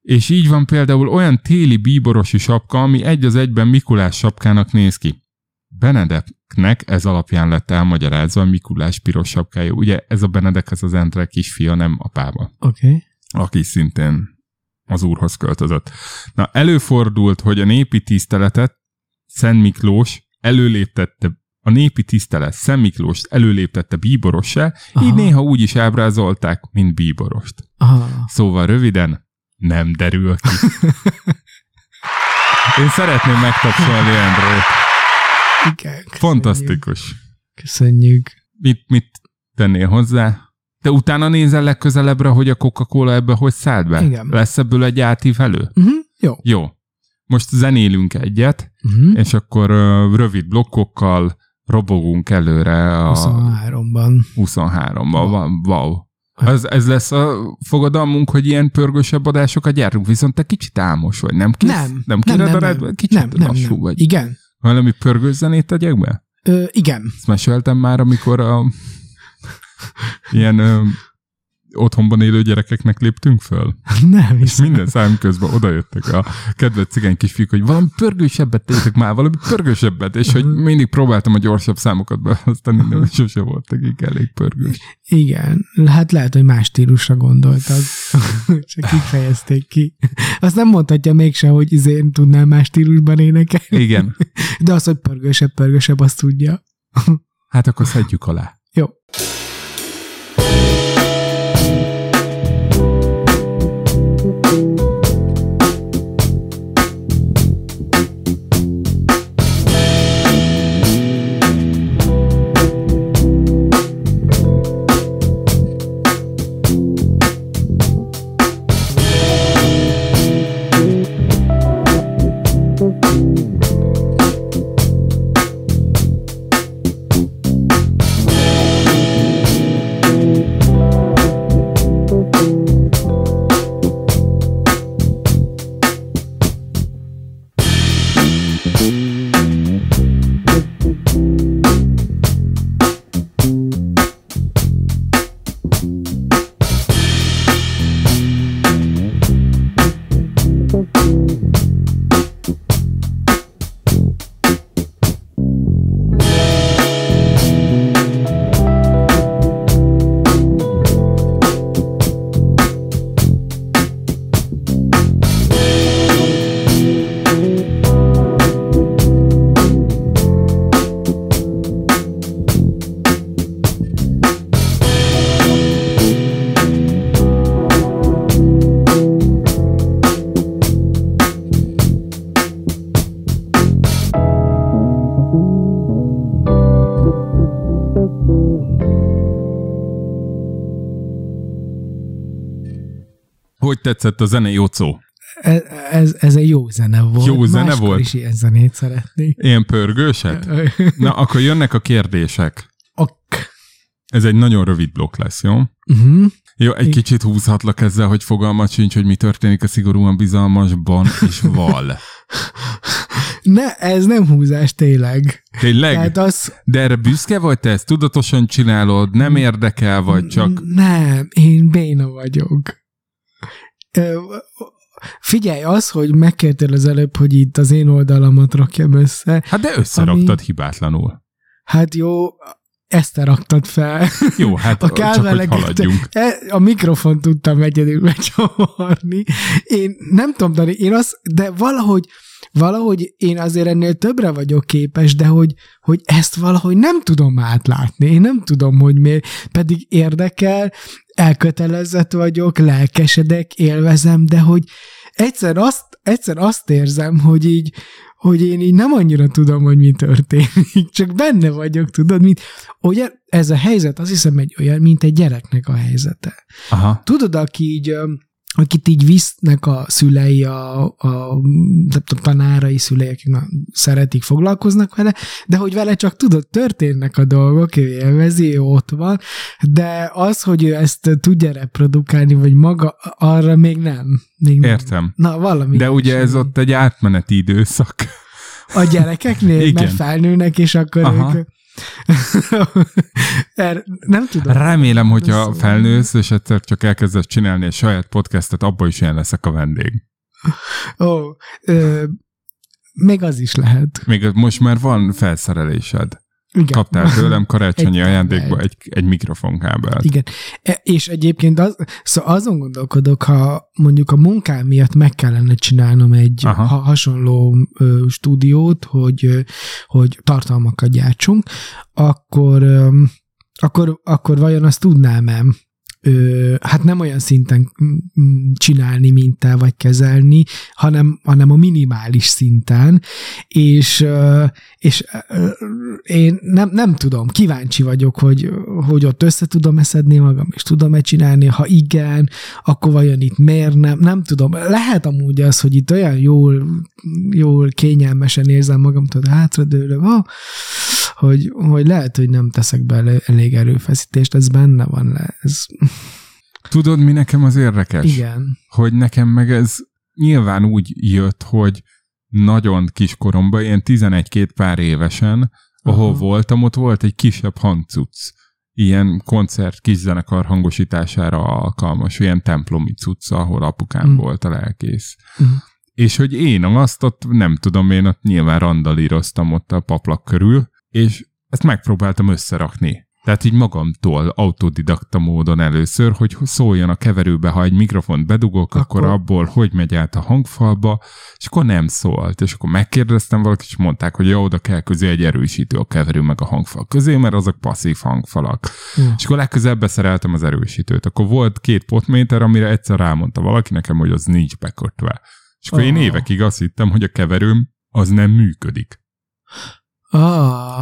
És így van például olyan téli bíborosi sapka, ami egy az egyben Mikulás sapkának néz ki. Benedeknek ez alapján lett elmagyarázva a Mikulás piros sapkája. Ugye ez a Benedek, ez az Endre kisfia, nem apába. Okay. Aki szintén az úrhoz költözött. Na, előfordult, hogy a népi tisztelet Szent Miklóst előléptette bíborossá, így néha úgy is ábrázolták, mint bíborost. Aha. Szóval röviden nem derül ki. Én szeretném megtapsolni Endrét. Igen, köszönjük. Fantasztikus. Köszönjük. Mit tennél hozzá? De utána nézel legközelebbre, hogy a Coca-Cola ebbe hogy szállt be? Igen. Lesz ebből egy átívelő? Jó. Most zenélünk egyet, és akkor rövid blokkokkal robogunk előre. 23-ban. Wow. Ez lesz a fogadalmunk, hogy ilyen pörgősebb adásokat gyártunk, viszont te kicsit álmos vagy, nem? Nem. Kicsit lassú vagy. Igen. Valami pörgős zenét tegyek be? Igen. Ezt meséltem már, amikor a ilyen otthonban élő gyerekeknek léptünk föl. Nem is. Minden szám közben odajöttek a kedvenc cigány kisfiúk, hogy valami pörgősebbet tegytek már, valami pörgősebbet, és hogy mindig próbáltam a gyorsabb számokat beosztani, de sose volt nekik elég pörgős. Igen, hát lehet, hogy más stílusra gondoltak. Csak így fejezték ki. Azt nem mondhatja mégsem, hogy én tudnám más stílusban énekelni. Igen. De az, hogy pörgősebb, azt tudja. Hát akkor szedjük alá. Jó. Tetszett a zene, Jocó? Ez egy jó zene volt. Jó zene máskor volt? Is ilyen zenét szeretnék. Ilyen pörgőset? Na, akkor jönnek a kérdések. Ez egy nagyon rövid blokk lesz, jó? Uh-huh. Jó, egy kicsit húzhatlak ezzel, hogy fogalmat sincs, hogy mi történik a Szigorúan Bizalmasban, és val. Ne, ez nem húzás, tényleg. Tényleg? Az... De erre büszke vagy te? Ezt tudatosan csinálod? Nem érdekel, vagy csak... Nem, én béna vagyok. Figyelj, az, hogy megkértél az előbb, hogy itt az én oldalamat rakjam össze. Hát de összeraktad hibátlanul. Hát jó, ezt te raktad fel. Jó, hát csak hogy haladjunk. A mikrofont tudtam egyedül becsavarni. Én nem tudom, Dani, de valahogy én azért ennél többre vagyok képes, de hogy ezt valahogy nem tudom átlátni. Én nem tudom, hogy miért. Pedig érdekel, elkötelezett vagyok, lelkesedek, élvezem, de hogy egyszer azt érzem, hogy én így nem annyira tudom, hogy mi történik, csak benne vagyok, tudod, mint olyan, ez a helyzet, azt hiszem, egy olyan, mint egy gyereknek a helyzete. Aha. Tudod, akit így visznek a szülei, a tanárai szülei, akik szeretik, foglalkoznak vele, de hogy vele csak tudod, történnek a dolgok, ő élvezi, ő ott van, de az, hogy ő ezt tudja reprodukálni, vagy maga, arra még nem. Értem. Na, valami. De ugye ez ott egy átmeneti időszak. A gyerekeknél, mert felnőnek, és akkor ők... Nem tudom. Remélem, hogyha felnősz, és egyszer csak elkezdesz csinálni egy saját podcastet, abban is ilyen leszek a vendég. Még az is lehet. Még most már van felszerelésed. Igen. Kaptál tőlem karácsonyi ajándékba egy mikrofonkábelt. Igen. És egyébként azon gondolkodok, ha mondjuk a munkám miatt meg kellene csinálnom egy hasonló stúdiót, hogy tartalmakat gyártsunk, akkor vajon azt tudnám-e hát nem olyan szinten csinálni, mintá vagy kezelni, hanem a minimális szinten, és én nem tudom, kíváncsi vagyok, hogy ott össze tudom eszedni magam, és tudom-e csinálni, ha igen, akkor vajon itt miért nem tudom. Lehet amúgy az, hogy itt olyan jól kényelmesen érzem magam, tudod, hátradőlöm, hogy lehet, hogy nem teszek bele elég erőfeszítést, ez benne van. Tudod, mi nekem az érdekes? Igen. Hogy nekem meg ez nyilván úgy jött, hogy nagyon kiskoromban, ilyen 11-2 pár évesen, ahol voltam, ott volt egy kisebb hangcucc. Ilyen koncert, kis zenekar hangosítására alkalmas, ilyen templomi cucc, ahol apukám volt a lelkész. És hogy én azt ott, nem tudom, én ott nyilván randalíroztam ott a paplak körül, és ezt megpróbáltam összerakni. Tehát így magamtól, autodidakta módon először, hogy szóljon a keverőbe, ha egy mikrofont bedugok, akkor abból hogy megy át a hangfalba, és akkor nem szólt. És akkor megkérdeztem valakit, és mondták, hogy jó, oda kell közé egy erősítő a keverő meg a hangfal közé, mert azok passzív hangfalak. És akkor legközelebb beszereltem az erősítőt. Akkor volt 2 potméter, amire egyszer rámondta valaki nekem, hogy az nincs bekötve. És akkor én évekig azt hittem, hogy a keverőm az nem működik.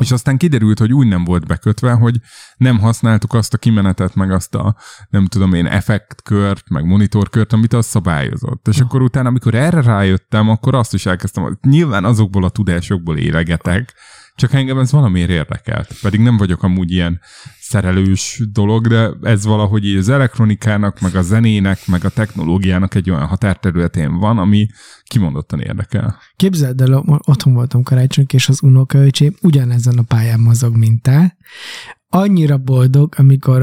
És aztán kiderült, hogy úgy nem volt bekötve, hogy nem használtuk azt a kimenetet, meg azt a, nem tudom én, effektkört, meg monitorkört, amit az szabályozott. És akkor utána, amikor erre rájöttem, akkor azt is elkezdtem, nyilván azokból a tudásokból élegetek, csak engem ez valamiért érdekelt. Pedig nem vagyok amúgy ilyen szerelős dolog, de ez valahogy az elektronikának, meg a zenének, meg a technológiának egy olyan határterületén van, ami kimondottan érdekel. Képzeld el, otthon voltam karácsonyk, és az unokaöcsém ugyanezen a pályán mozog, mint te. Annyira boldog, amikor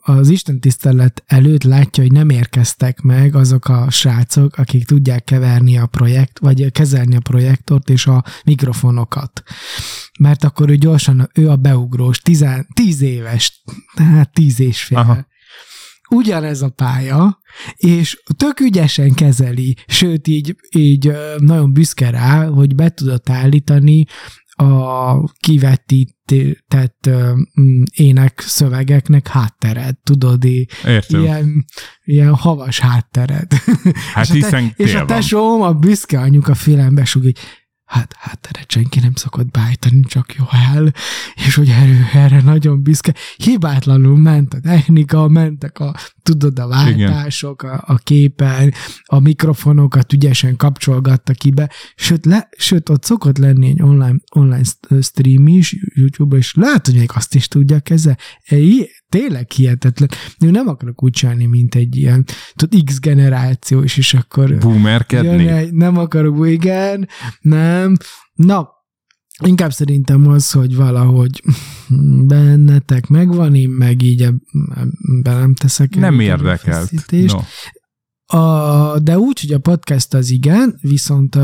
az istentisztelet előtt látja, hogy nem érkeztek meg azok a srácok, akik tudják keverni a projekt, vagy kezelni a projektort és a mikrofonokat. Mert akkor ő gyorsan, ő a beugrós, 10 éves, tehát 10 és fél. Aha. Ugyanez a pálya, és tök ügyesen kezeli, sőt így nagyon büszke rá, hogy be tudott állítani a kivetített ének szövegeknek hátteret, tudod, ilyen havas hátteret. Hát és a tesóm, a büszke anyuka félembe súg, hogy hát hátteret senki nem szokott beállítani, csak jó el, és hogy erre nagyon büszke. Hibátlanul ment a technika, mentek a váltások a képen, a mikrofonokat ügyesen kapcsolgatta ki be, sőt ott szokott lenni egy online stream is, YouTube-ra, és lehet, hogy még azt is tudja kezelni. Tényleg hihetetlen. Én nem akarok úgy csinálni, mint egy ilyen X generációs, és akkor... Boomerkedni? Nem akarok, igen, nem. Na, inkább szerintem az, hogy valahogy bennetek megvan, én meg így ebben nem teszek. Nem érdekelt. No. De úgy, hogy a podcast az igen, viszont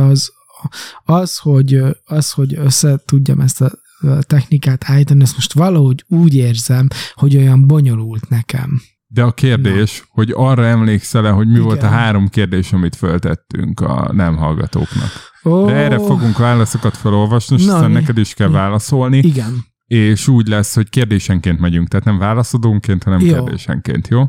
az, hogy összetudjam ezt a technikát állítani, ezt most valahogy úgy érzem, hogy olyan bonyolult nekem. De a kérdés, hogy arra emlékszel-e, hogy mi volt a 3 kérdés, amit föltettünk a nem hallgatóknak. De erre fogunk válaszokat felolvasni, és aztán neked is kell válaszolni. Igen. És úgy lesz, hogy kérdésenként megyünk, tehát nem válaszadónként, hanem kérdésenként, jó?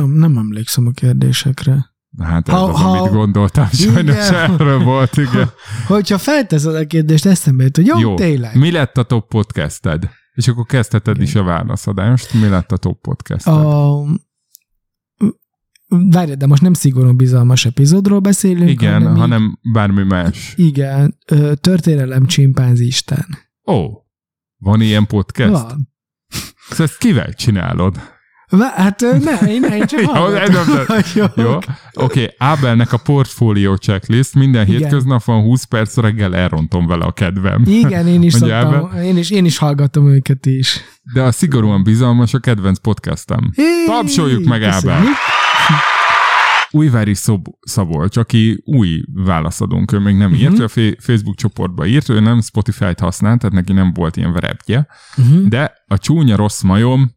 Nem emlékszem a kérdésekre. Hát ez az, amit gondoltam, sajnos erről volt, igen. Hogyha felteszed a kérdést, eszembe jut, hogy jó, tényleg. Mi lett a top podcasted? És akkor kezdheted is a válaszadást. Mi lett a top podcasted? Várjad, de most nem szigorúan bizalmas epizódról beszélünk. Igen, hanem bármi más. Igen, Történelem Csimpánzisten. Ó, van ilyen podcast? Van. Szóval ezt kivel csinálod? Hát nem, csak jó. Oké, Ábelnek a portfólió checklist, minden hétköznap van 20 perc, reggel elrontom vele a kedvem. Igen, én is szoktam, én is hallgatom őket is. De a Szigorúan Bizalmas a kedvenc podcastem. Tapsoljuk meg Ábelt! Újvári Szabolcs, aki új válaszadónk, ő még nem írt, ő a Facebook csoportba írt, ő nem Spotify-t használ, tehát neki nem volt ilyen verepje, de a Csúnya Rossz Majom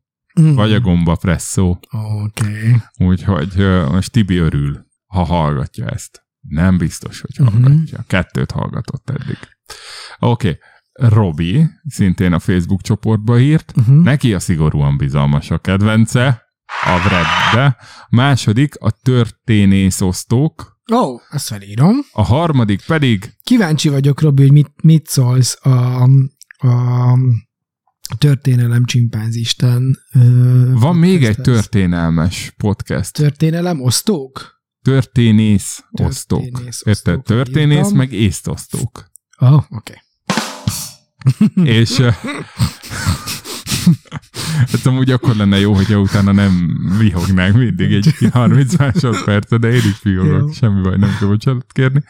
vagy a Gombafresszó. Oké. Úgyhogy most Tibi örül, ha hallgatja ezt. Nem biztos, hogy hallgatja. 2 hallgatott eddig. Oké. Robi szintén a Facebook csoportba írt. Neki a Szigorúan Bizalmas a kedvence. A Vredbe. Második a Történészosztók. Ó, azt felírom. A harmadik pedig... Kíváncsi vagyok, Robi, hogy mit szólsz a Történelem Csimpánzisten. Van még egy történelmes podcast. Történelem Osztók? Történész Osztók. Érted? Történész meg észt osztók. Oké. És Hát amúgy akkor lenne jó, hogyha utána nem vihognánk mindig egy 30 másodpercet, de én is vihogok, semmi baj, nem kell bocsánat kérni.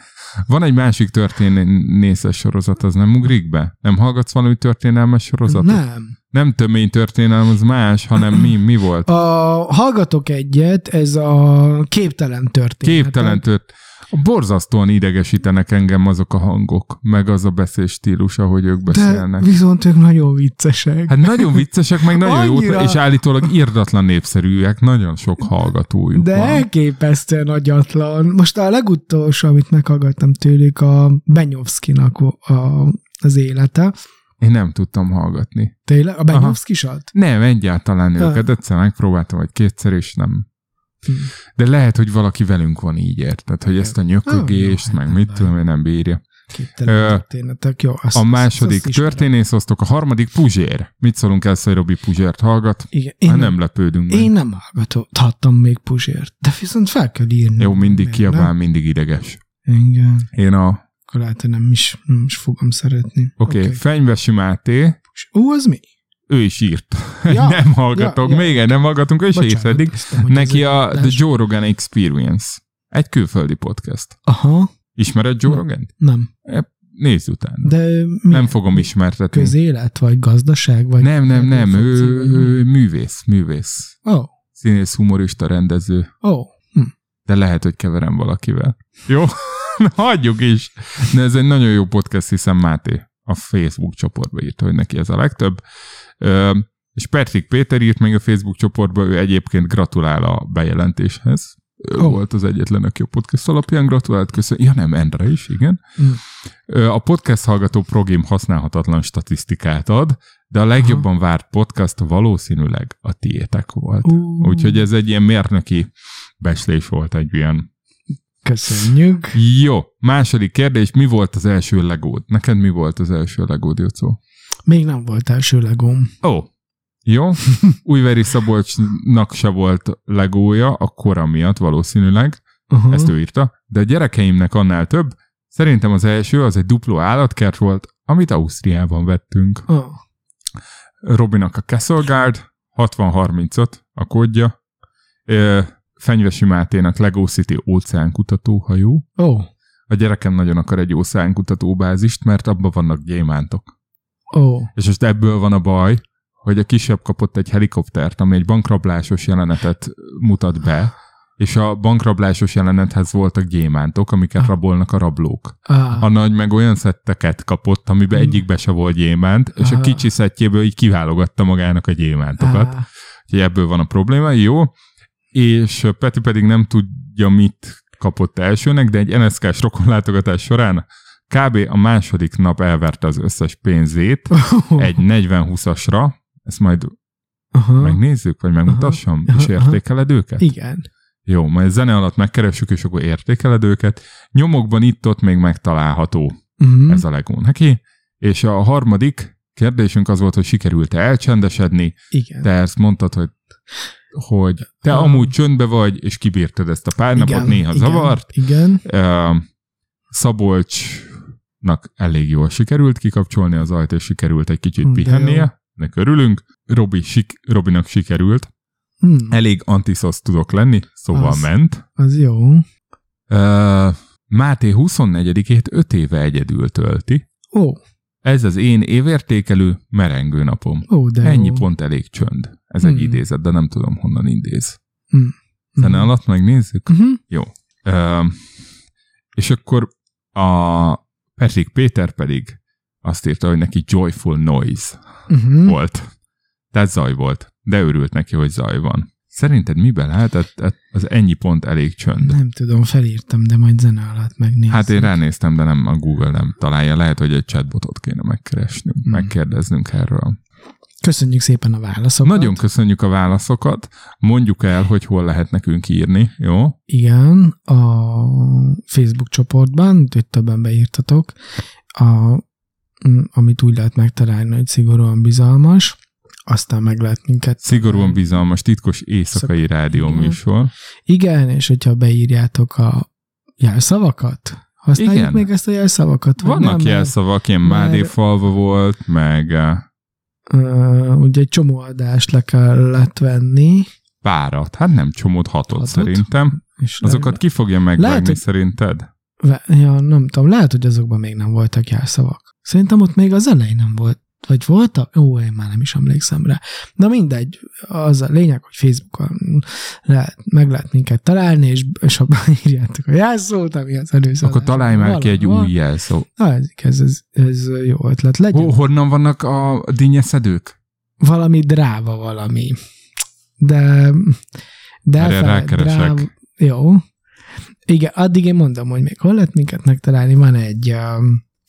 Van egy másik történészes sorozat, az nem ugrik be? Nem hallgatsz valami történelmes sorozatot? Nem. Nem tömény történelem, az más, hanem mi volt? Hallgatok egyet, ez a képtelen történet. Képtelen történet. Borzasztóan idegesítenek engem azok a hangok, meg az a beszélstílus, ahogy ők beszélnek. De viszont ők nagyon viccesek. Hát nagyon viccesek, meg nagyon jót, és állítólag irdatlan népszerűek, nagyon sok hallgatójuk de van. De elképesztően agyatlan. Most a legutolsó, amit meghallgattam tőlük, a Benyovszkinak az élete. Én nem tudtam hallgatni. Tényleg? A Benyovszkisat? Nem, egyáltalán őket. Egyszer megpróbáltam, vagy kétszer, és nem. De lehet, hogy valaki velünk van így, érted? Hogy ezt a nyökögést, meg mit tudom, nem bírja. Jó, a második történész osztok, a harmadik Puzsér. Mit szólunk el, hogy Robi Puzsért hallgat? Igen, én nem lepődünk meg. Én nem hallgatottam még Puzsért, de viszont fel kell írni. Jó, mindig kiabál, mindig ideges. Igen. Én a... Akkor lehet, hogy nem is fogom szeretni. Oké. Fenyvesi Máté. Ó, az mi? Ő is írt. Ja, nem hallgatok. Még nem hallgatunk, ő is írt eddig. Neki a The Joe Rogan Experience. Egy külföldi podcast. Aha. Ismered Joe Rogant? Nem. Nézz utána. De nem fogom ismertetni. Közélet, vagy gazdaság? Vagy nem. Ő művész. Ó. Oh. Színész, humorista, rendező. Ó. Oh. Hm. De lehet, hogy keverem valakivel. Jó? Hagyjuk is. De ez egy nagyon jó podcast, hiszen Máté a Facebook csoportba írta, hogy neki ez a legtöbb. És Petrik Péter írt még a Facebook csoportba, ő egyébként gratulál a bejelentéshez. Ő volt az egyetlen, aki a podcast alapján gratulált, köszönöm. Ja nem, Endre is, igen. A podcast hallgató progém használhatatlan statisztikát ad, de a legjobban várt podcast valószínűleg a tiétek volt. Úgyhogy ez egy ilyen mérnöki becslés volt, egy ilyen. Köszönjük. Jó, második kérdés, mi volt az első legód? Neked mi volt az első legód, Jocó? Még nem volt első legóm. Ó, jó. Újvári Szabolcsnak se volt legója, a kora miatt valószínűleg, ezt ő írta, de a gyerekeimnek annál több, szerintem az első az egy dupló állatkert volt, amit Ausztriában vettünk. Oh. Robinak a Kesselgard, 6035 a kódja, Fenyvesi Máténak Lego City óceánkutatóhajó. Oh. A gyerekem nagyon akar egy óceánkutatóbázist, mert abban vannak gyémántok. Oh. És most ebből van a baj, hogy a kisebb kapott egy helikoptert, ami egy bankrablásos jelenetet mutat be, és a bankrablásos jelenethez voltak gyémántok, amiket rabolnak a rablók. A nagy meg olyan szetteket kapott, amiben egyikbe se volt gyémánt, és a kicsi szettjéből így kiválogatta magának a gyémántokat. Úgyhogy ebből van a probléma, jó? És Peti pedig nem tudja, mit kapott elsőnek, de egy NSZK-s rokonlátogatás során kb. A második nap elverte az összes pénzét egy 40-20-asra, ezt majd megnézzük, vagy megmutassam, és értékeled őket? Igen. Jó, majd zene alatt megkeressük, és akkor értékeled őket. Nyomokban itt-ott még megtalálható ez a legón neki. És a harmadik kérdésünk az volt, hogy sikerült-e elcsendesedni? Igen. Te ezt mondtad, hogy te amúgy csöndbe vagy, és kibírtad ezt a pár napot, néha zavart. Igen. Szabolcsnak elég jól sikerült kikapcsolni az ajt, és sikerült egy kicsit pihennie. Ennek örülünk. Robinak sikerült. Elég antiszosz tudok lenni, szóval ment. Az jó. Máté 24-ét 5 éve egyedül tölti. Ó. Ez az én évértékelő merengő napom. Ó, de ennyi pont elég csönd. Ez egy idézet, de nem tudom, honnan idéz. Zene alatt megnézzük? Jó. És akkor a Petrik Péter pedig azt írta, hogy neki joyful noise volt. Tehát zaj volt. De örült neki, hogy zaj van. Szerinted miben lehetett az ennyi pont elég csönd? Nem tudom, felírtam, de majd zene alatt megnézzük. Hát én ránéztem, de nem a Google nem találja. Lehet, hogy egy chatbotot kéne megkeresnünk, megkérdeznünk erről. Köszönjük szépen a válaszokat. Nagyon köszönjük a válaszokat. Mondjuk el, hogy hol lehet nekünk írni, jó? Igen, a Facebook csoportban, hogy többen beírtatok, amit úgy lehet megtalálni, hogy Szigorúan Bizalmas, aztán meg lehet minket. Szigorúan Bizalmas, titkos éjszakai rádióműsor. Igen, és hogyha beírjátok a jelszavakat, használjuk még ezt a jelszavakat. Vannak jelszavak, ilyen Mádéfalva volt, meg... ugye egy csomó adást le kellett venni. Párat, hát nem csomót, hatot szerintem. Azokat ki fogja megvágni, lehet, szerinted? Ja, nem tudom, lehet, hogy azokban még nem voltak jelszavak. Szerintem ott még az elején nem volt. Vagy voltak? Ó, én már nem is emlékszem rá. Na mindegy, az a lényeg, hogy Facebookon meg lehet minket találni, és abban írjátok a jelszót, ami az előző. Akkor találj már ki egy új jelszót. Na, ez jó ötlet. Legyen. Ó, honnan vannak a dinnyeszedők? Valami dráva valami. De erre rákeresek. Dráva, jó. Igen, addig én mondom, hogy még hol lehet minket megtalálni. Van egy...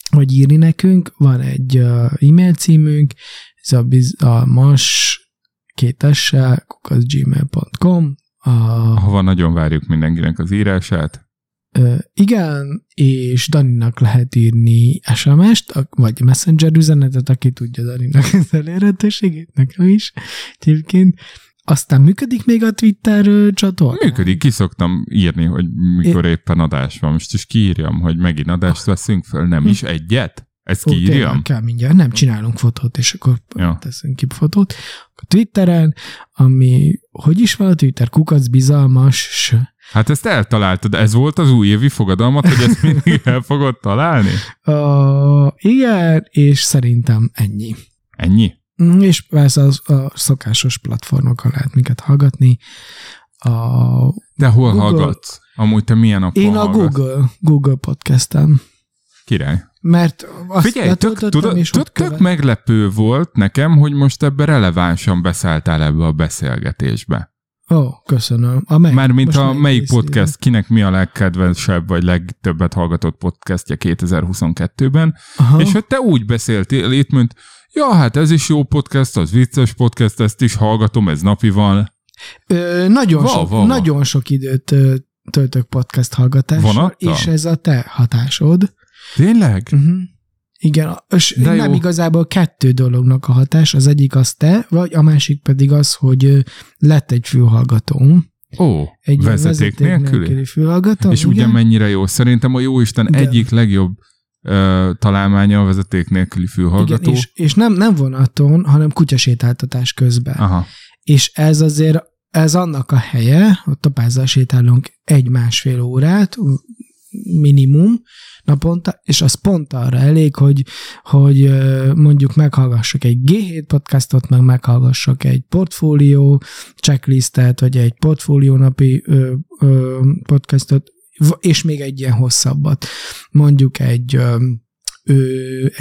hogy írni nekünk, van egy e-mail címünk, ez a bizalmas2s@gmail.com. Ahova nagyon várjuk mindenkinek az írását. Igen, és Daninak lehet írni SMS-t, vagy messenger üzenetet, aki tudja Daninak az elérhetőségét, nekem is egyébként. Aztán működik még a Twitter csatorna? Működik, ki szoktam írni, hogy mikor éppen adás van. Most is kiírjam, hogy megint adást veszünk föl, nem is egyet? Ezt kiírjam? Kell mindjárt, nem csinálunk fotót, és akkor teszünk ki fotót. A Twitteren, ami, hogy is van a Twitter? @bizalmas. Hát ezt eltaláltad, ez volt az újévi fogadalmat, hogy ezt mindig el fogod találni? Igen, és szerintem ennyi. Ennyi? És persze a szokásos platformokon lehet minket hallgatni. De hol Google... hallgatsz? Amúgy te milyen napon hallgatsz? Én a Google Podcast-en. Király. Mert azt letöltöttem, és tök meglepő volt nekem, hogy most ebbe relevánsan beszálltál ebbe a beszélgetésbe. Ó, köszönöm. Mármint a melyik podcast, kinek mi a legkedvesebb, vagy legtöbbet hallgatott podcastja 2022-ben. Aha. És hogy te úgy beszéltél itt, mint ja, hát ez is jó podcast, az vicces podcast, ezt is hallgatom, ez napi van. Nagyon sok időt töltök podcast hallgatásra, és ez a te hatásod. Tényleg? Uh-huh. Igen, és nem igazából kettő dolognak a hatás, az egyik az te, vagy a másik pedig az, hogy lett egy fülhallgatóm. Ó, egy vezeték nélküli fülhallgatóm. És ugye mennyire jó. Szerintem a Jóisten egyik legjobb találmánya a vezeték nélküli fülhallgató. Igen, és nem vonaton, hanem kutyasétáltatás közben. Aha. És ez azért, ez annak a helye, hogy Topázzal sétálunk 1,5 órát minimum naponta, és az pont arra elég, hogy mondjuk meghallgassuk egy G7 podcastot, meg meghallgassuk egy portfólió checklistet, vagy egy portfólió napi podcastot, és még egy ilyen hosszabbat. Mondjuk egy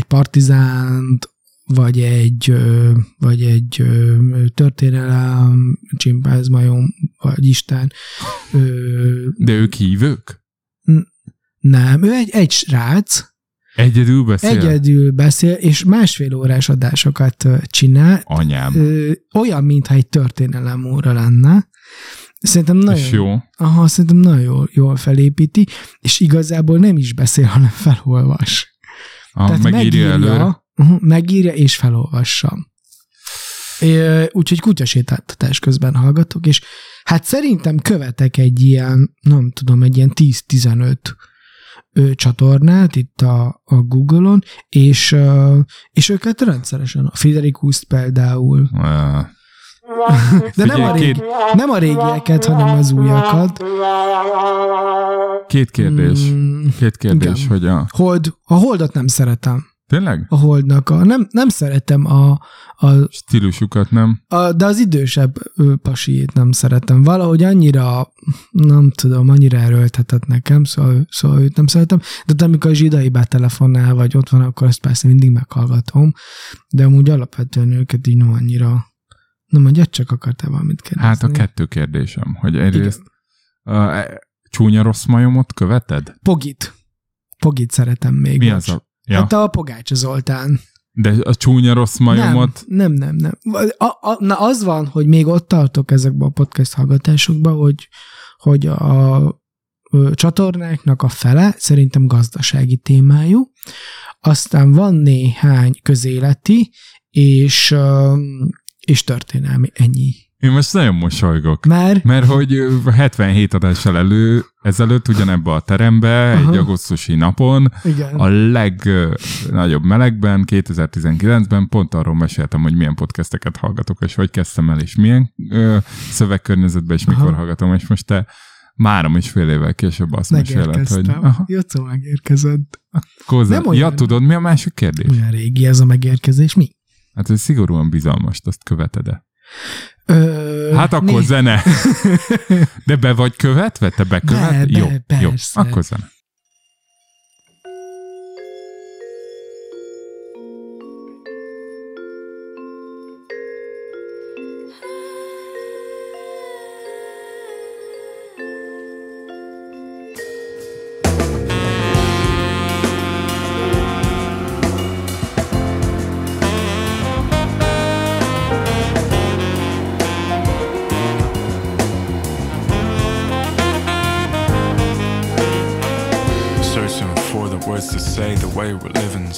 Partizánt, vagy egy Történelem Csimpánz Majom, vagy Isten. De ők hívők? Nem, ő egy srác. Egyedül beszél, és 1,5 órás adásokat csinál. Anyám. Olyan, mintha egy történelem óra lenne. Szerintem nagyon jó. Aha, szerintem nagyon jól felépíti, és igazából nem is beszél, hanem felolvas. Tehát megírja és felolvassa. Úgyhogy kutyasétáltatás közben hallgatok, és hát szerintem követek egy ilyen, nem tudom, egy ilyen 10-15 csatornát itt a Google-on, és őket rendszeresen, a Friderikuszt például. De figyelj, nem a régieket, hanem az újakat. Két kérdés, igen. Hogy a Holdot nem szeretem. Tényleg? A Holdnak nem szeretem a stílusukat, nem? De az idősebb pasiét nem szeretem. Valahogy annyira, nem tudom, annyira erőltetett nekem, szóval őt nem szeretem. De amikor a zsidai betelefonál, vagy ott van, akkor ezt persze mindig meghallgatom. De amúgy alapvetően őket így nem annyira... Na, mondja, csak akartál valamit kérdezni. Hát a kettő kérdésem, hogy egyrészt Csúnya Rossz Majomot követed? Pogit szeretem még. Mi az a... Ja. Hát a Pogács Zoltán. De a Csúnya Rossz Majomot? Nem. Na az van, hogy még ott tartok ezekben a podcast hallgatásokban, hogy a csatornáknak a fele szerintem gazdasági témájú. Aztán van néhány közéleti, és történelmi, ennyi. Én most nagyon mosolygok. Már? Mert hogy 77 adással ezelőtt ugyanebben a teremben, aha, egy augusztusi napon, igen, a legnagyobb melegben, 2019-ben pont arról meséltem, hogy milyen podcasteket hallgatok, és hogy kezdtem el, és milyen szövegkörnyezetben, és mikor aha hallgatom, és most te 3,5 évvel később azt meséled, hogy... Aha. Jocó megérkezett. Kóza, ja, tudod, mi a másik kérdés? Olyan régi ez a megérkezés, mi? Hát, hogy szigorúan bizalmas, azt követed-e? Hát akkor zene. De be vagy követve? Te bekövet? Jó, akkor zene.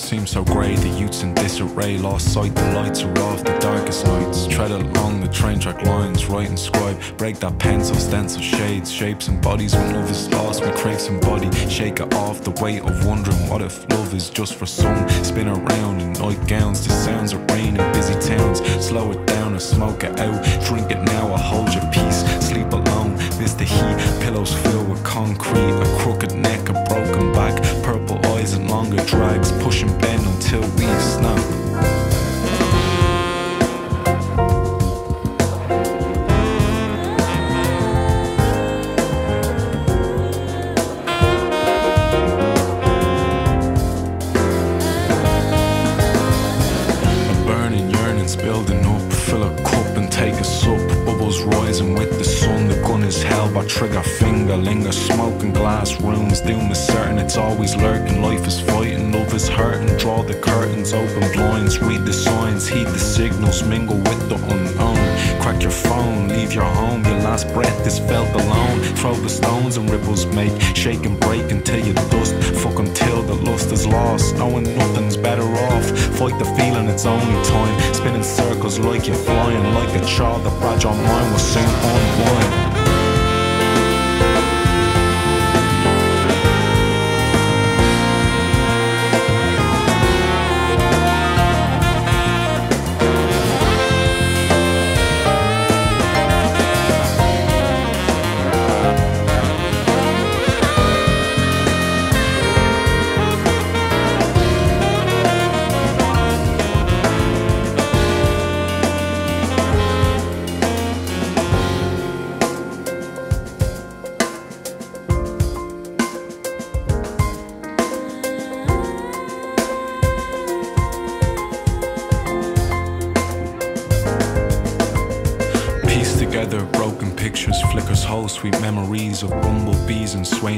Seems so grey, the youths in disarray, lost sight, the lights are off, the darkest nights, tread along the train track lines, write and scribe, break that pencil, stencil shades, shapes and bodies, when love is lost, we crave somebody, shake it off, the weight of wondering, what if love is just for some, spin around in nightgowns, the sounds of rain in busy towns, slow it down and smoke it out, drink it now or hold your peace, sleep alone, miss the heat, pillows filled with concrete, a crooked neck, a broken back, purple eyes and longer drags, pushing bend until we snap. A burning yearning's building up, fill a cup and take a sup, bubbles rising with the sun, the gun is held by trigger finger, linger, smoking glass rooms, doom is certain, it's always lurking, life is fighting, is hurting, draw the curtains, open blinds, read the signs, heed the signals, mingle with the unknown, crack your phone, leave your home, your last breath is felt alone, throw the stones and ripples make, shake and break until you dust, fuck until the lust is lost, knowing nothing's better off, fight the feeling, it's only time, spin in circles like you're flying, like a child, the fragile mind will soon unwind.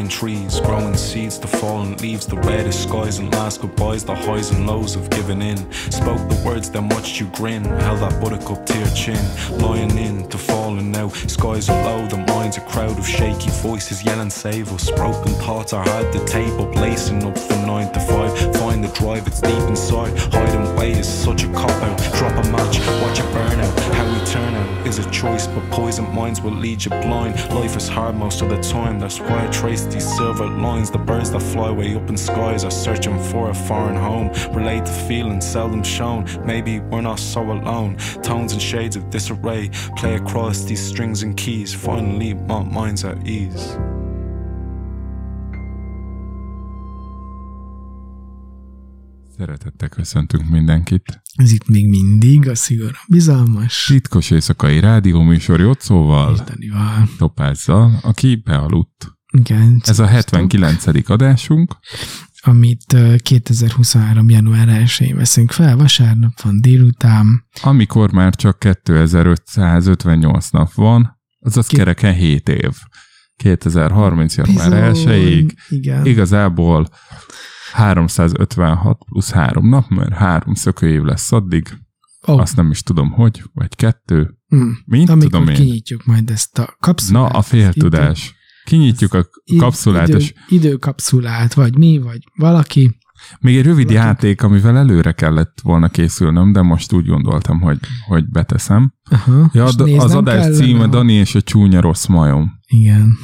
Trees, growing seeds, the fallen leaves, the reddest skies and last goodbyes, the highs and lows of giving in. Spoke the words, then watched you grin, held that buttercup to your chin. Lying in, to falling out, skies are low, the mind's a crowd of shaky voices yelling save us. Broken thoughts are hard to tape up, lacing up from 9 to 5. Find the drive, it's deep inside, hide and wait is such a cop-out. Drop a match, watch it burn out, how we turn out is a choice, but poisoned minds will lead you blind. Life is hard most of the time, that's why I trace these silver lines, the birds that fly way up in skies are searching for a foreign home. Relate the feeling seldom shown, maybe we're not so alone. Tones and shades of disarray play across these strings and keys, finally my mind's at ease. Szeretettel köszöntünk mindenkit. Ez itt még mindig a szigorúan bizalmas titkos éjszakai rádióműsor Jocóval, Danival, Topázzal, aki bealudt. Igen, ez a 79. adásunk. Amit 2023. január 1-én veszünk fel, vasárnap van délután. Amikor már csak 2558 nap van, azaz kereken 7 év. 2030. január 1-ig. Igazából 356 plusz 3 nap, mert 3 szökőév lesz addig. Oh. Azt nem is tudom, hogy, vagy 2. Mint tudom én. Kinyitjuk majd ezt a kapszulát. Na, a féltudás. Kinyitjuk a kapszulát. Időkapszulát, vagy mi, vagy valaki. Még egy rövid játék, amivel előre kellett volna készülnöm, de most úgy gondoltam, hogy beteszem. Aha, ja, az adás címe Dani és a Csúnya Rossz Majom. Igen.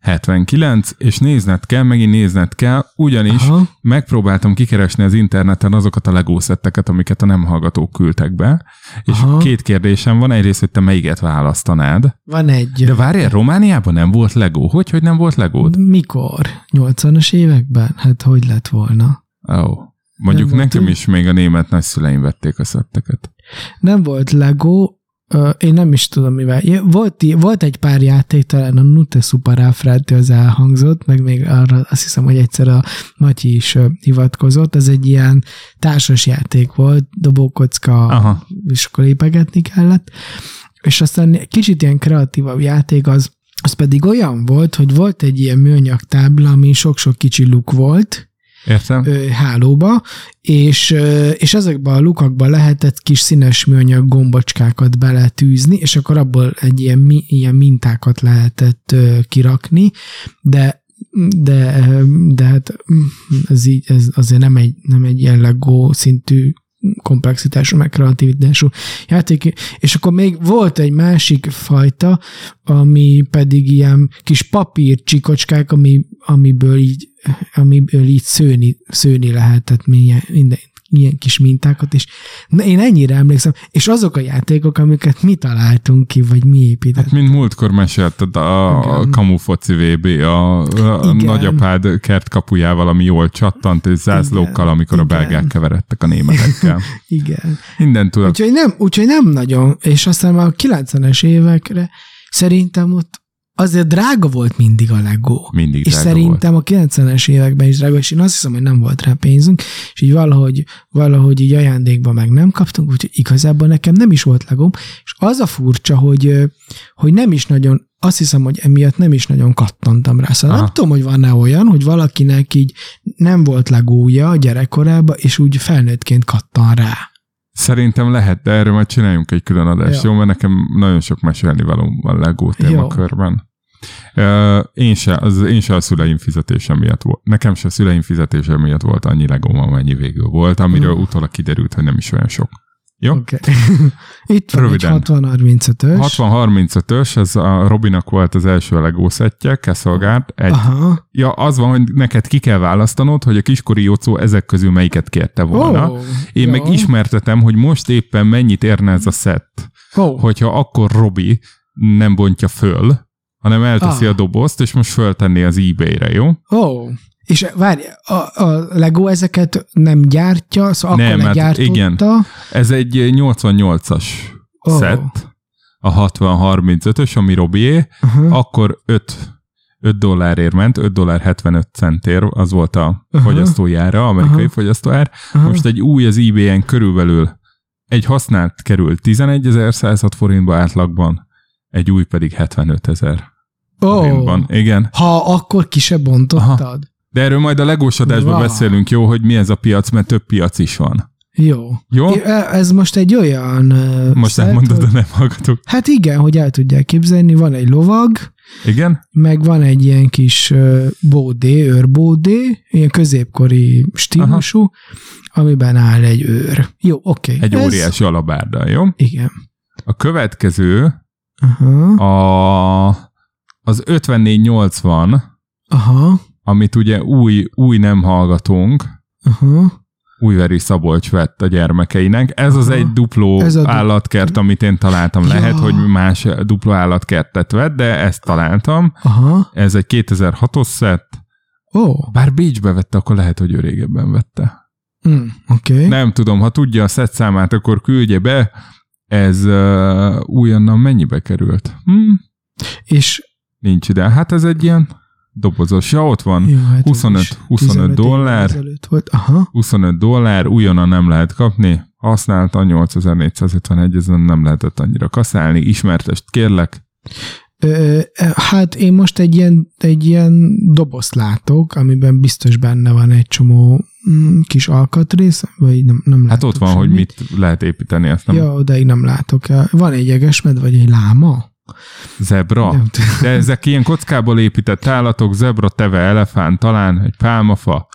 79, és megint nézned kell, ugyanis megpróbáltam kikeresni az interneten azokat a legószetteket, amiket a nem hallgatók küldtek be, és két kérdésem van, egyrészt, hogy te melyiket választanád. Van egy. De várjál, Romániában nem volt legó? Hogy nem volt legód? Mikor? 80-as években? Hát hogy lett volna? Oh. Mondjuk nekem is még a német nagyszüleim vették a szetteket. Nem volt legó. Én nem is tudom, mivel. Volt egy pár játék, talán a Nute Super Alfred az elhangzott, meg még arra azt hiszem, hogy egyszer a Matyi is hivatkozott, ez egy ilyen társas játék volt, dobókocka, és akkor épegetni kellett. És aztán kicsit ilyen kreatívabb játék az pedig olyan volt, hogy volt egy ilyen műanyag tábla, ami sok-sok kicsi luk volt, értem, hálóba, és ezekben a lukakban lehetett kis színes műanyag gombocskákat beletűzni, és akkor abból egy ilyen mintákat lehetett kirakni, de hát ez, így, ez azért nem egy ilyen legó szintű komplexitású, meg kreativitású játék, és akkor még volt egy másik fajta, ami pedig ilyen kis papír csikocskák, amiből így szőni lehetett ilyen kis mintákat, és én ennyire emlékszem, és azok a játékok, amiket mi találtunk ki, vagy mi építettünk. Hát mint múltkor mesélted a kamufoci VB, a nagyapád kertkapujával, ami jól csattant, és zászlókkal, amikor a belgák keveredtek a németekkel. Igen. Minden tudod. Úgyhogy nem nagyon, és aztán már a 90-es évekre szerintem ott azért drága volt mindig a legó. Mindig. És szerintem volt. A 90-es években is drága, és én azt hiszem, hogy nem volt rá pénzünk, és így valahogy így ajándékban meg nem kaptunk, úgyhogy igazából nekem nem is volt legóm, és az a furcsa, hogy nem is nagyon, azt hiszem, hogy emiatt nem is nagyon kattantam rá. Szóval nem tudom, hogy van-e olyan, hogy valakinek így nem volt legója a gyerekkorában, és úgy felnőttként kattan rá. Szerintem lehet, de erről majd csináljunk egy külön adást, jó? Mert nekem nagyon sok mesélni való van LEGO témakörben. Én se a szüleim fizetése miatt volt. Nekem se a szüleim fizetése miatt volt annyi LEGO, amennyi végül volt, amiről utólag kiderült, hogy nem is olyan sok. Jó? Okay. Itt van egy 60-35-ös. 60-35-ös, ez a Robinak volt az első LEGO szettje, Keszolgárt. Ja, az van, hogy neked ki kell választanod, hogy a kiskori Jocó ezek közül melyiket kérte volna. Oh, én meg ismertetem, hogy most éppen mennyit érne ez a szett. Oh. Hogyha akkor Robi nem bontja föl, hanem elteszi a dobozt, és most föltenné az eBay-re, jó? Oh. És várj, a LEGO ezeket nem gyártja, szóval nem, akkor legyártotta. Igen. Ez egy 88-as szett, a 60-35-ös, ami Robié, akkor $5 ment, $5.75 az volt a fogyasztójára, amerikai fogyasztóár. Most egy új az eBay-en körülbelül egy használt kerül 11.106 forintba átlagban, egy új pedig 75.000. Igen. Ha akkor ki se bontottad. De erről majd a legós adásban beszélünk, jó, hogy mi ez a piac, mert több piac is van. Jó? Ez most egy olyan... Most elmondod, hogy... de nem hallgatok. Hát igen, hogy el tudják képzelni, van egy lovag, igen, meg van egy ilyen kis bódé, őrbódé, ilyen középkori stílusú, amiben áll egy őr. Jó, oké. Egy óriási alabárda, jó? Igen. A következő az 54-80, amit ugye új nem hallgatónk, Újvári Szabolcs vett a gyermekeinek. Ez az egy dupló állatkert, amit én találtam. Ja. Lehet, hogy más dupló állatkertet vett, de ezt találtam. Ez egy 2006-os szett. Bár Bécsbe vette, akkor lehet, hogy ő régebben vette. Nem tudom, ha tudja a szett számát, akkor küldje be. Ez újonnan mennyibe került? És nincs ide. Hát ez egy ilyen dobozos. Ja, ott van. Jó, hát $25. Volt. $25, újonnan nem lehet kapni. Használta 8451, ezen nem lehetett annyira kaszálni. Ismertest kérlek. Hát én most egy ilyen dobozt látok, amiben biztos benne van egy csomó kis alkatrész, vagy nem látok. Hát ott van, semmit, hogy mit lehet építeni. Ezt nem... Ja, odaig nem látok. Van egy jegesmed, vagy egy láma? Zebra? De ezek ilyen kockából épített állatok, zebra, teve, elefánt, talán egy pálmafa,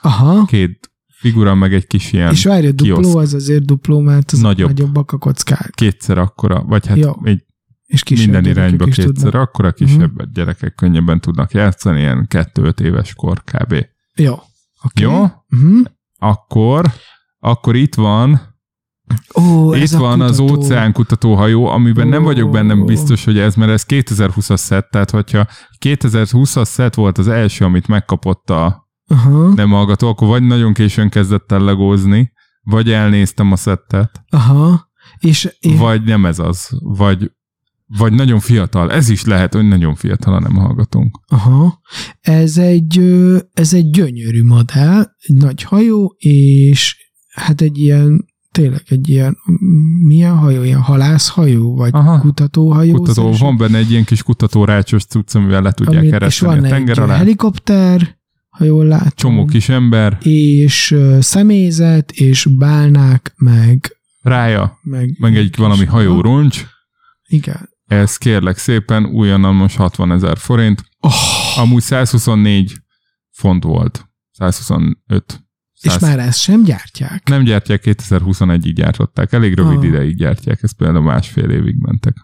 két figura, meg egy kis ilyen. És várj, a dupló az azért dupló, mert az nagyobbak a kockák. Kétszer akkora, vagy hát jó. Egy és minden irányba kétszer akkora, kisebb gyerekek könnyebben tudnak játszani, ilyen 2-5 éves kor kb. Jó. Okay. Jó? Uh-huh. Akkor itt van itt van az óceánkutatóhajó, amiben nem vagyok bennem biztos, hogy ez, mert ez 2020-as szett, tehát hogyha 2020-as szett volt az első, amit megkapott a nem hallgató, akkor vagy nagyon későn kezdett el legózni, vagy elnéztem a szettet, vagy nem ez az, vagy nagyon fiatal. Ez is lehet, hogy nagyon fiatal, ha nem hallgatunk. Aha. Ez egy gyönyörű madár, egy nagy hajó, és hát egy ilyen, tényleg egy ilyen, milyen hajó? Ilyen halászhajó, vagy kutatóhajó? Kutató, van benne egy ilyen kis kutatórácsos cucc, amivel le tudják kereszteni a tenger alá. És van egy helikopter, ha jól látom. Csomó kis ember. És személyzet, és bálnák, meg... Rája, meg egy valami hajóroncs. Igen. Ez kérlek szépen, újonnan most 60 000 forint. Amúgy 124 font volt. 125. És már ezt sem gyártják? Nem gyártják, 2021-ig gyártották. Elég rövid ideig gyártják, ez például másfél évig mentek.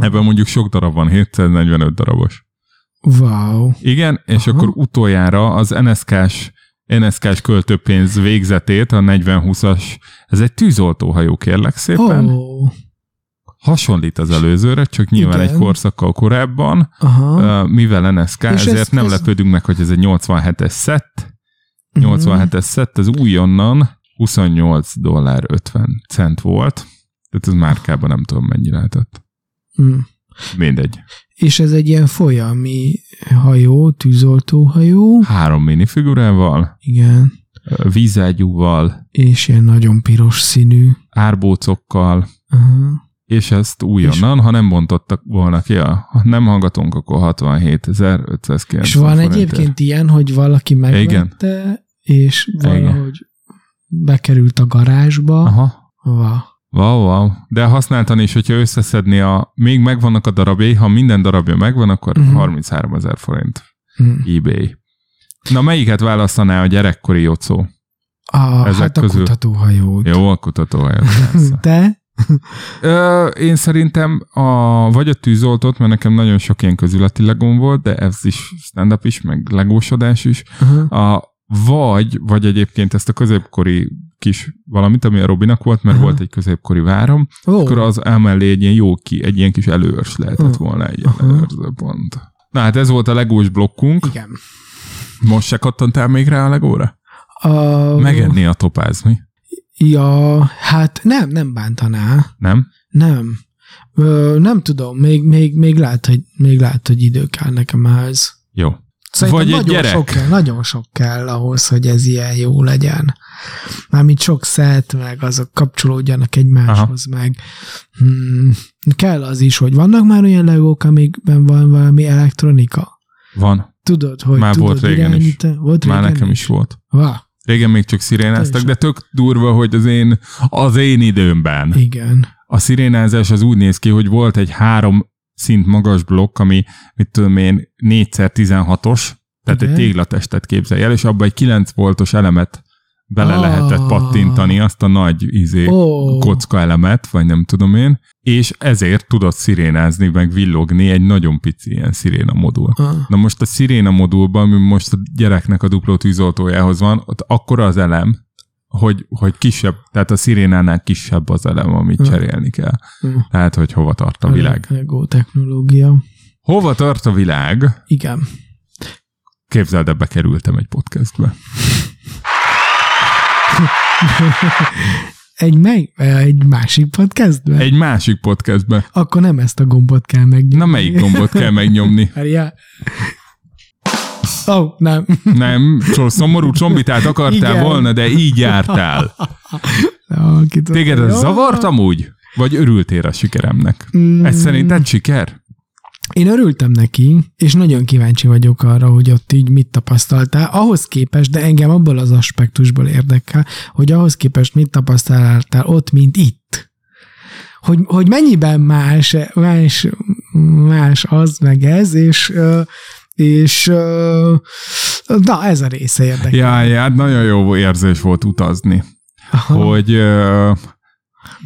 Ebben mondjuk sok darab van, 745 darabos. Wow. Igen, és akkor utoljára az NSK-s költőpénz végzetét, a 40-20-as, ez egy tűzoltóhajó, kérlek szépen. Oh. Hasonlít az előzőre, csak nyilván egy korszakkal korábban, mivel NSK, ezért nem lepődünk meg, hogy ez egy 87-es szett. 87-es szett, ez újonnan $28.50 volt. Tehát ez márkában nem tudom, mennyi lehetett. Mindegy. És ez egy ilyen folyami hajó, tűzoltóhajó. 3 minifigurával. Igen. Vízágyúval. És ilyen nagyon piros színű. Árbócokkal. És ezt újonnan, ha nem bontottak volna ki, ha nem hallgatunk, akkor 67.590. És van egyébként ilyen, hogy valaki megvette, és valahogy bekerült a garázsba. Wow. De használtan is, hogyha összeszedni még megvannak a darabjai, ha minden darabja megvan, akkor 33 000 forint eBay. Na, melyiket választaná a gyerekkori Jocó? Hát a kutatóhajót. Jó, a kutatóhajót. Te? Én szerintem vagy a tűzoltót, mert nekem nagyon sok ilyen közületi legom volt, de ez is stand-up is, meg legósodás is. Vagy egyébként ezt a középkori kis valamit, ami a Robinak volt, mert volt egy középkori várom, akkor az emellé egy ilyen egy ilyen kis előörs lehetett volna, egy előörző pont. Na hát ez volt a legós blokkunk. Igen. Most se kattantál még rá a legóra? Megenné a Topáz, mi? Ja, hát nem bántaná. Nem? Nem. Nem tudom, még lehet, hogy idő kell nekem ehhez. Jó. Szerintem vagy egy gyerek. Nagyon sok kell ahhoz, hogy ez ilyen jó legyen. Mármint sok szett, meg azok kapcsolódjanak egymáshoz, meg kell az is, hogy vannak már olyan legók, amikben van valami elektronika. Van. Tudod, hogy már tudod irányítani. Volt régen is. Már nekem is volt. Régen még csak szirénáztak, de tök durva, hogy az én időmben. Igen. A szirénázás az úgy néz ki, hogy volt egy 3 szint magas blokk, ami, mit tudom én, 4x16-os, tehát egy téglatestet képzelj el, és abban egy 9 voltos elemet bele lehetett pattintani, azt a nagy kocka elemet, vagy nem tudom én, és ezért tudod szirénázni, meg villogni egy nagyon pici ilyen sziréna modul. Na most a sziréna modulban, ami most a gyereknek a dupló tűzoltójához van, ott akkora az elem, hogy kisebb, tehát a szirénánál kisebb az elem, amit cserélni kell. Tehát, hogy hova tart a világ. Lego technológia. Hova tart a világ? Igen. Képzeld, ebbe kerültem egy podcastbe. Egy másik podcastben? Egy másik podcastben. Akkor nem ezt a gombot kell megnyomni. Na, melyik gombot kell megnyomni? Nem. Nem, szomorú csombitát akartál volna, de így jártál. Téged ez zavart amúgy? Vagy örültél a sikeremnek? Ez szerinted siker? Én örültem neki, és nagyon kíváncsi vagyok arra, hogy ott így mit tapasztaltál, ahhoz képest, de engem abból az aspektusból érdekel, hogy ahhoz képest mit tapasztaltál ott, mint itt. Hogy mennyiben más az, meg ez, és Na, ez a része érdekel. Ja, nagyon jó érzés volt utazni. Aha. Hogy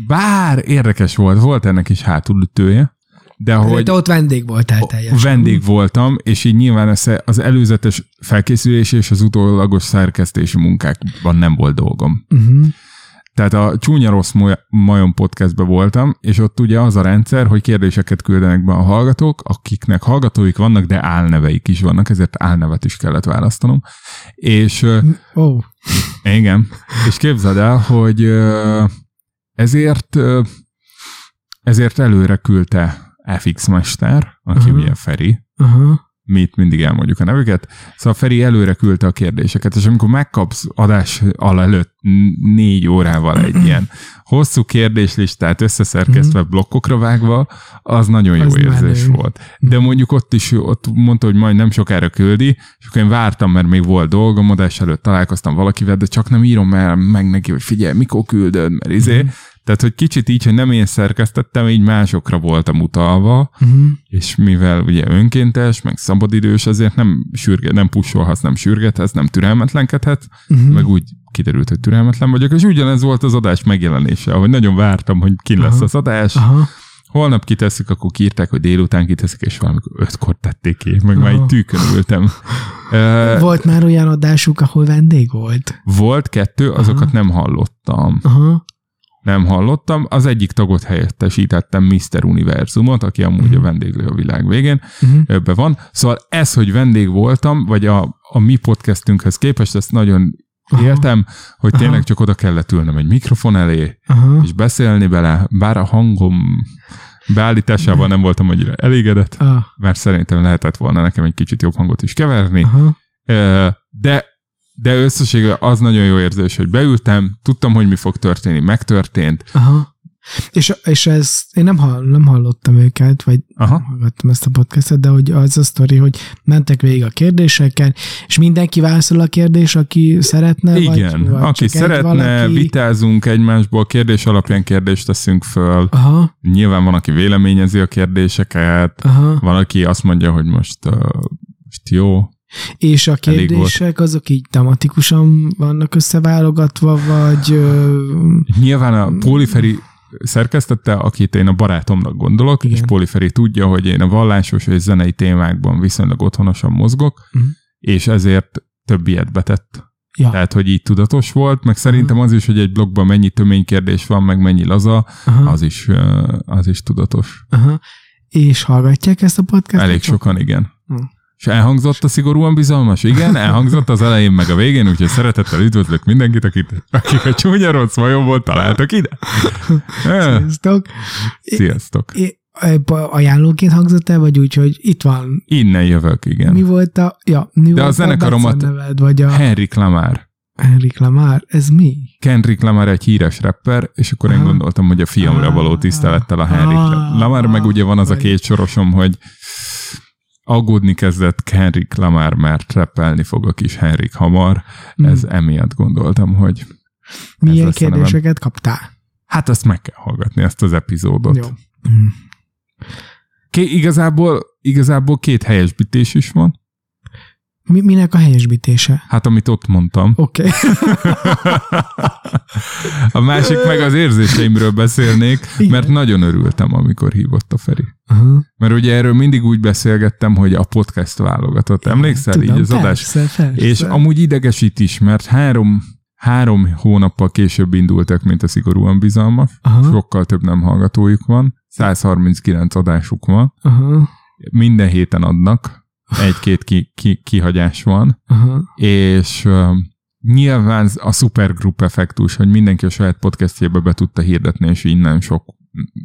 bár érdekes volt ennek is hátulütője, de hogy... Te ott vendég voltál teljesen. Vendég voltam, és így nyilván az előzetes felkészülés és az utólagos szerkesztési munkákban nem volt dolgom. Uh-huh. Tehát a Csúnya Rossz Majom podcastben voltam, és ott ugye az a rendszer, hogy kérdéseket küldenek be a hallgatók, akiknek hallgatóik vannak, de álneveik is vannak, ezért álnevet is kellett választanom. És... Oh. Igen. És képzeld el, hogy ezért előre küldte FX Mester, aki ugye Feri, mit mindig elmondjuk a nevüket. Szóval Feri előre küldte a kérdéseket, és amikor megkapsz adás előtt 4 órával egy ilyen hosszú kérdéslistát összeszerkesztve, blokkokra vágva, az nagyon jó érzés volt. De mondjuk ott mondta, hogy majd nem sokára küldi, és akkor én vártam, mert még volt dolgom, adás előtt találkoztam valakivel, de csak nem írom el meg neki, hogy figyelj, mikor küldöd, mert Tehát, hogy kicsit így, hogy nem én szerkesztettem, így másokra voltam utalva, és mivel ugye önkéntes, meg szabadidős, azért nem pusolhatsz, nem sürgethetsz, nem türelmetlenkedhetsz, meg úgy kiderült, hogy türelmetlen vagyok, és ugyanez volt az adás megjelenése, ahogy nagyon vártam, hogy ki lesz az adás. Aha. Holnap kiteszik, akkor kiírták, hogy délután kiteszik, és valamikor 5-kor tették ki, meg már így tűkön ültem. Volt már olyan adásuk, ahol vendég volt? Volt 2, azokat nem hallottam. Nem hallottam, az egyik tagot helyettesítettem, Mr. Univerzumot, aki amúgy a vendéglő a világ végén, ebben van. Szóval ez, hogy vendég voltam, vagy a mi podcastünkhez képest, ezt nagyon éltem, hogy tényleg csak oda kellett ülnem egy mikrofon elé, és beszélni bele, bár a hangom beállításával nem voltam annyira elégedett, mert szerintem lehetett volna nekem egy kicsit jobb hangot is keverni, de összességében az nagyon jó érzés, hogy beültem, tudtam, hogy mi fog történni, megtörtént. Aha. És ezt én nem hallottam őket, vagy nem hallgattam ezt a podcastet, de hogy az a sztori, hogy mentek végig a kérdéseken, és mindenki válaszol a kérdés, aki szeretne? Igen, vagy aki szeretne, vitázunk egymásból, kérdés alapján kérdést teszünk föl. Aha. Nyilván van, aki véleményezi a kérdéseket, van, aki azt mondja, hogy most jó. És a kérdések azok így tematikusan vannak összeválogatva, vagy... Nyilván a Poliferi szerkesztette, akit én a barátomnak gondolok, igen. És Poliferi tudja, hogy én a vallásos és zenei témákban viszonylag otthonosan mozgok, és ezért több ilyet betett. Ja. Tehát, hogy így tudatos volt, meg szerintem az is, hogy egy blogban mennyi tömény kérdés van, meg mennyi laza, az is tudatos. És hallgatják ezt a podcastot? Elég sokan, igen. És elhangzott a Szigorúan Bizalmas? Igen, elhangzott az elején meg a végén, úgyhogy szeretettel üdvözlök mindenkit, akik a Csúnya Rossz Majomból találtak ide. Sziasztok! Sziasztok! Ajánlóként hangzott el, vagy úgy, hogy itt van? Innen jövök, igen. Mi volt a... Ja, mi de a zenekaromat... A... Henrik Lamar. Henrik Lamar? Ez mi? Kendrick Lamar egy híres rapper, és akkor én gondoltam, hogy a fiamra való tisztelettel a Henrik Lamar, meg ugye van az a 2 sorosom, hogy... Aggódni kezdett Henrik Lamar, mert rappelni fog a kis Henrik hamar. Ez emiatt gondoltam, hogy... Milyen kérdéseket kaptál? Hát ezt meg kell hallgatni, ezt az epizódot. Jó. Igazából 2 helyesbítés is van. Minek a helyesbítése? Hát, amit ott mondtam. Oké. A másik meg az érzéseimről beszélnék, mert nagyon örültem, amikor hívott a Feri. Mert ugye erről mindig úgy beszélgettem, hogy a podcast válogatott. Emlékszel? Tudom, így az adás? Persze. És amúgy idegesít is, mert 3 hónappal később indultak, mint a Szigorúan Bizalmas. Sokkal több nem hallgatójuk van. 139 adásuk van. Minden héten adnak. 1-2 kihagyás van, és nyilván a szupergrup effektus, hogy mindenki a saját podcastjébe be tudta hirdetni, és innen sok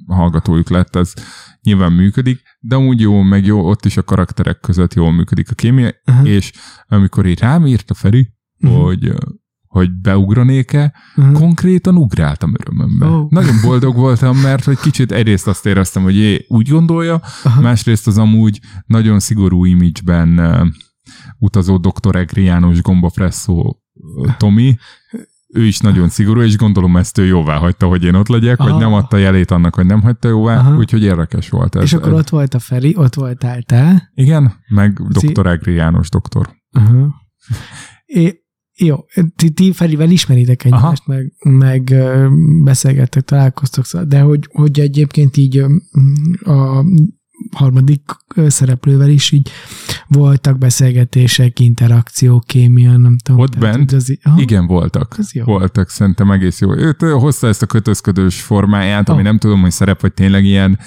hallgatójuk lett, ez nyilván működik, de amúgy jó, meg jó, ott is a karakterek között jól működik a kémia, és amikor így rám írt a Feri, hogy beugranék-e, konkrétan ugráltam örömömben. Oh. Nagyon boldog voltam, mert hogy kicsit egyrészt azt éreztem, hogy úgy gondolja, másrészt az amúgy nagyon szigorú image-ben utazó dr. Egri János, Gombafresszó Tomi, ő is nagyon szigorú, és gondolom ezt ő jóvá hagyta, hogy én ott legyek, vagy nem adta jelét annak, hogy nem hagyta jóvá, úgyhogy érdekes volt ez. És akkor ott volt a Feri, ott voltál te. Igen, meg dr. Egri János doktor. Jó, ti Ferivel ismeritek egymást, meg beszélgettek, találkoztok, de hogy egyébként így a harmadik szereplővel is így voltak beszélgetések, interakciók, kémia, nem tudom. Ott bent? Igen, voltak. Voltak, szerintem egész jó. Ő hozta ezt a kötözködős formáját, ami nem tudom, hogy szerep, vagy tényleg ilyen,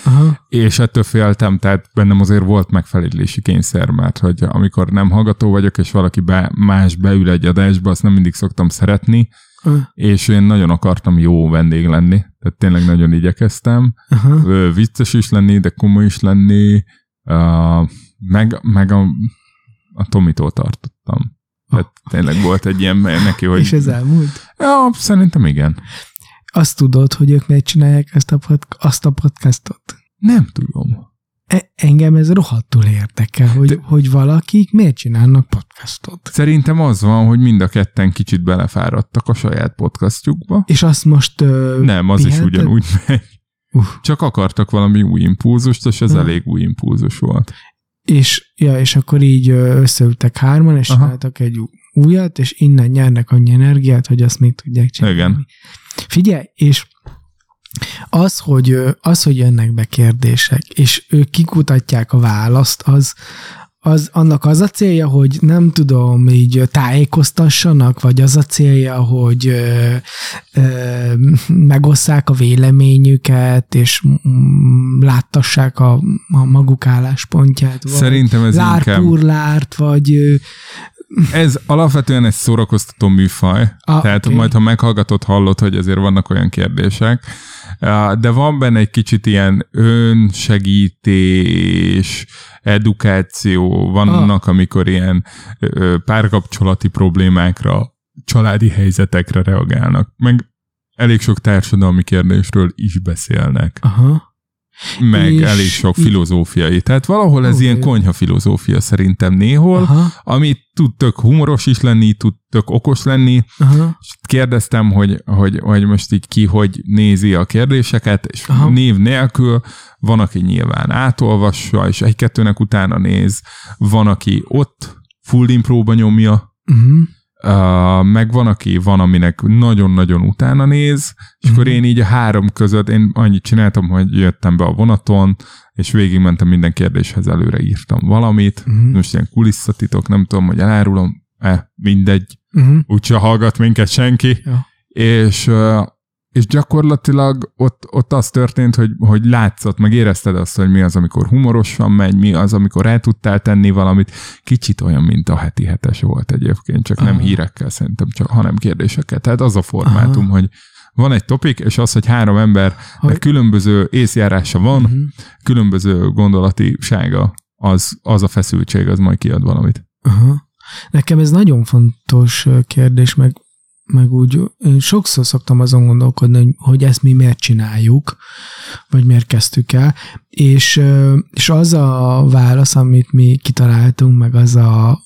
és ettől féltem, tehát bennem azért volt megfelelési kényszer, mert hogy amikor nem hallgató vagyok, és valaki más beül egy adásba, azt nem mindig szoktam szeretni, és én nagyon akartam jó vendég lenni, tehát tényleg nagyon igyekeztem, vicces is lenni, de komoly is lenni, meg a Tomitól tartottam. Tehát tényleg volt egy ilyen neki, hogy... És ez elmúlt? Ja, szerintem igen. Azt tudod, hogy ők megcsinálják azt a podcastot? Nem tudom. Engem ez rohadtul érdekel, hogy valakik miért csinálnak podcastot. Szerintem az van, hogy mind a ketten kicsit belefáradtak a saját podcastjukba. És azt most... nem, az is ugyanúgy megy. Csak akartak valami új impulzust, és ez elég új impulzus volt. És akkor így összeültek hárman, és csináltak egy újat, és innen nyernek annyi energiát, hogy azt még tudják csinálni. Igen. Figyelj, és... Az, hogy jönnek be kérdések, és ők kikutatják a választ, annak az a célja, hogy nem tudom, így tájékoztassanak, vagy az a célja, hogy megosszák a véleményüket, és láttassák a maguk álláspontját. Szerintem ez lárpúrlárt, vagy... Ez alapvetően egy szórakoztató műfaj, tehát majd, ha meghallgatod, hallod, hogy azért vannak olyan kérdések, de van benne egy kicsit ilyen önsegítés, edukáció, vannak, amikor ilyen párkapcsolati problémákra, családi helyzetekre reagálnak, meg elég sok társadalmi kérdésről is beszélnek. Meg és elég sok filozófiai. Tehát valahol ez ilyen konyha filozófia szerintem néhol, ami tud tök humoros is lenni, tud tök okos lenni. És kérdeztem, hogy most így ki, hogy nézi a kérdéseket, és név nélkül van, aki nyilván átolvassa, és egy-kettőnek utána néz, van, aki ott full impróba nyomja, meg van, aki van, aminek nagyon-nagyon utána néz, és akkor én így a három között, én annyit csináltam, hogy jöttem be a vonaton, és végigmentem minden kérdéshez, előre írtam valamit, most ilyen kulisszatitok, nem tudom, hogy elárulom, mindegy, úgyse hallgat minket senki, és gyakorlatilag ott az történt, hogy látszott, meg érezted azt, hogy mi az, amikor humorosan megy, mi az, amikor el tudtál tenni valamit. Kicsit olyan, mint a heti hetes volt egyébként, csak nem hírekkel szerintem, hanem kérdésekkel. Tehát az a formátum, hogy van egy topik, és az, hogy három ember különböző észjárása van, különböző gondolatisága, az a feszültség, az majd kiad valamit. Nekem ez nagyon fontos kérdés, meg úgy, én sokszor szoktam azon gondolkodni, hogy ezt mi miért csináljuk, vagy miért kezdtük el, és az a válasz, amit mi kitaláltunk, meg az a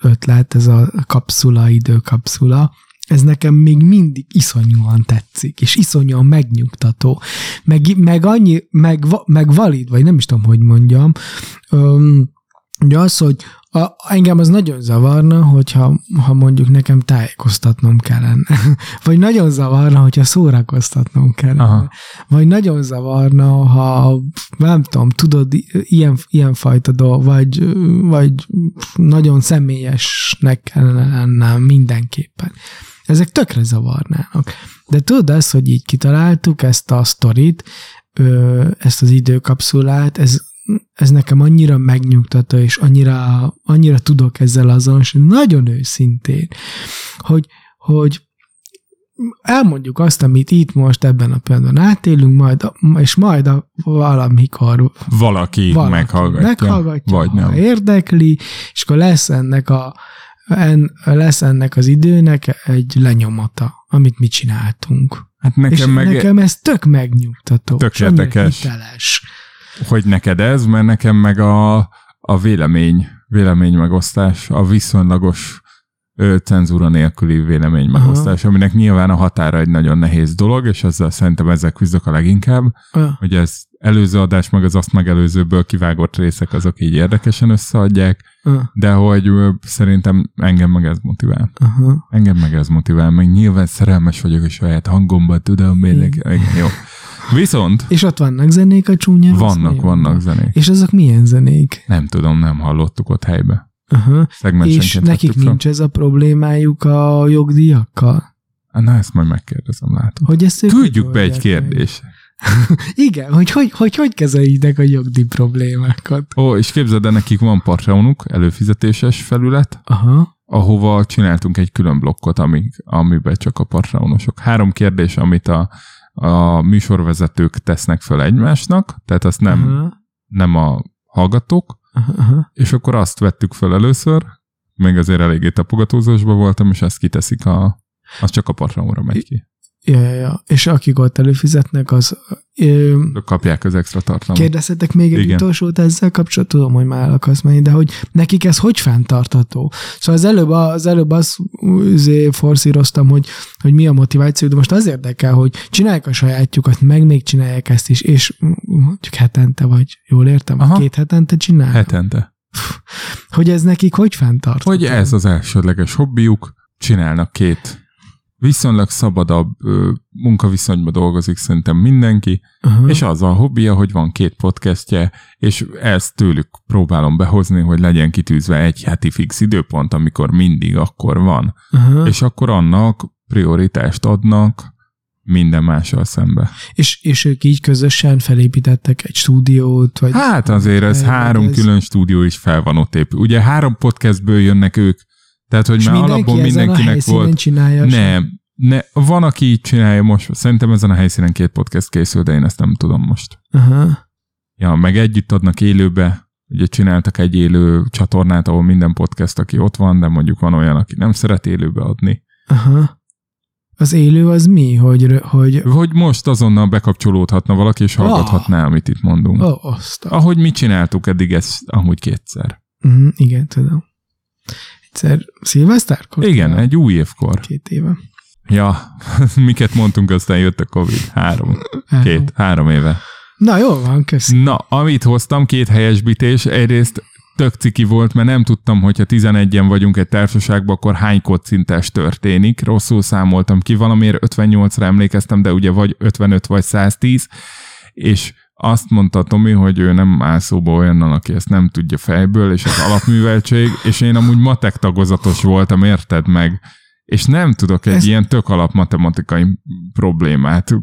ötlet, ez a kapszula, időkapszula, ez nekem még mindig iszonyúan tetszik, és iszonyúan megnyugtató, meg valid, vagy nem is tudom, hogy mondjam, ugye az, hogy engem az nagyon zavarna, hogyha mondjuk nekem tájékoztatnom kellene. Vagy nagyon zavarna, hogyha szórakoztatnom kellene. Vagy nagyon zavarna, ha nem tudom, tudod, ilyenfajta dolog, vagy nagyon személyesnek kellene lennem mindenképpen. Ezek tökre zavarnának. De tudod azt, hogy így kitaláltuk ezt a sztorit, ezt az időkapszulát, ez nekem annyira megnyugtató, és annyira tudok ezzel azonosulni, nagyon őszintén, hogy elmondjuk azt, amit itt most ebben a pillanatban átélünk, majd valamikor valaki meghallgatja vagy nem. Érdekli, és akkor lesz ennek az időnek egy lenyomata, amit mi csináltunk. Hát nekem ez tök megnyugtató. Tök érdekes. Hogy neked ez, mert nekem meg a vélemény megosztás, a viszonylagos cenzúra nélküli vélemény megosztás, aminek nyilván a határa egy nagyon nehéz dolog, és ezzel szerintem küzdök a leginkább, hogy ez előző adás, meg az azt megelőzőből kivágott részek, azok így érdekesen összeadják, de hogy szerintem engem meg ez motivál. Uh-huh. Engem meg ez motivál, meg nyilván szerelmes vagyok a saját hangomban, tudom, mérlek, jó. Viszont... És ott vannak zenék a Csúnya? Vannak zenék. És azok milyen zenék? Nem tudom, nem hallottuk ott helybe. Uh-huh. És nekik nincs ez a problémájuk a jogdíjakkal? Na, ezt majd megkérdezem, látom. Hogy ezt küldjük be egy kérdést. Igen, hogy kezeljétek a jogdíj problémákat. Ó, és képzeld, de nekik van Patreonuk, előfizetéses felület, aha, ahova csináltunk egy külön blokkot, amiben csak a Patreonosok. 3 kérdés, amit a műsorvezetők tesznek fel egymásnak, tehát azt nem a hallgatók, aha, és akkor azt vettük fel először, még azért eléggé tapogatózásban voltam, és ezt kiteszik az csak a Patreonra megy ki. Ja. És akik ott előfizetnek, az... kapják az extra tartalmat. Kérdezhetek még egy utolsót ezzel kapcsolatban? Tudom, hogy már el akarsz menni, de hogy nekik ez hogy fenntartható? Szóval az előbb azt forszíroztam, hogy mi a motiváció, de most az érdekel, hogy csinálják a sajátjukat, meg még csinálják ezt is, és mondjuk hetente vagy, jól értem? Aha. 2 hetente csinálják? Hetente. Hogy ez nekik hogy fenntartható? Hogy ez az elsődleges hobbiuk, csinálnak 2 viszonylag szabadabb munkaviszonyban dolgozik szerintem mindenki, uh-huh, és az a hobbija, hogy van 2 podcastje, és ezt tőlük próbálom behozni, hogy legyen kitűzve egy heti fix időpont, amikor mindig akkor van. Uh-huh. És akkor annak prioritást adnak minden mással szembe. És ők így közösen felépítettek egy stúdiót? Vagy hát azért ez 3 külön stúdió is fel van ott épül. Ugye 3 podcastből jönnek ők, tehát, hogy és már alapból mindenkinek volt. Nem, van, aki így csinálja most. Szerintem ezen a helyszínen 2 podcast készül, de én ezt nem tudom most. Uh-huh. Ja, meg együtt adnak élőbe. Ugye csináltak egy élő csatornát, ahol minden podcast, aki ott van, de mondjuk van olyan, aki nem szeret élőbe adni. Uh-huh. Az élő az mi? Hogy most azonnal bekapcsolódhatna valaki, és hallgathatná, amit itt mondunk. Ahogy mi csináltuk eddig, ez amúgy 2-szer. Uh-huh, igen, tudom. Szilvesztárkor? Igen, egy új évkor. 2 éve. Ja, miket mondtunk, aztán jött a Covid. 3 éve. Na, jól van, köszönöm. Na, amit hoztam, 2 helyesbítés. Egyrészt tök ciki volt, mert nem tudtam, hogyha 11-en vagyunk egy társaságban, akkor hány kocintás történik. Rosszul számoltam ki, valamiért 58-ra emlékeztem, de ugye vagy 55, vagy 110, és azt mondta Tomi, hogy ő nem áll szóba olyannal, aki ezt nem tudja fejből, és az alapműveltség, és én amúgy matek tagozatos voltam, érted meg? És nem tudok egy ilyen tök alap matematikai problémát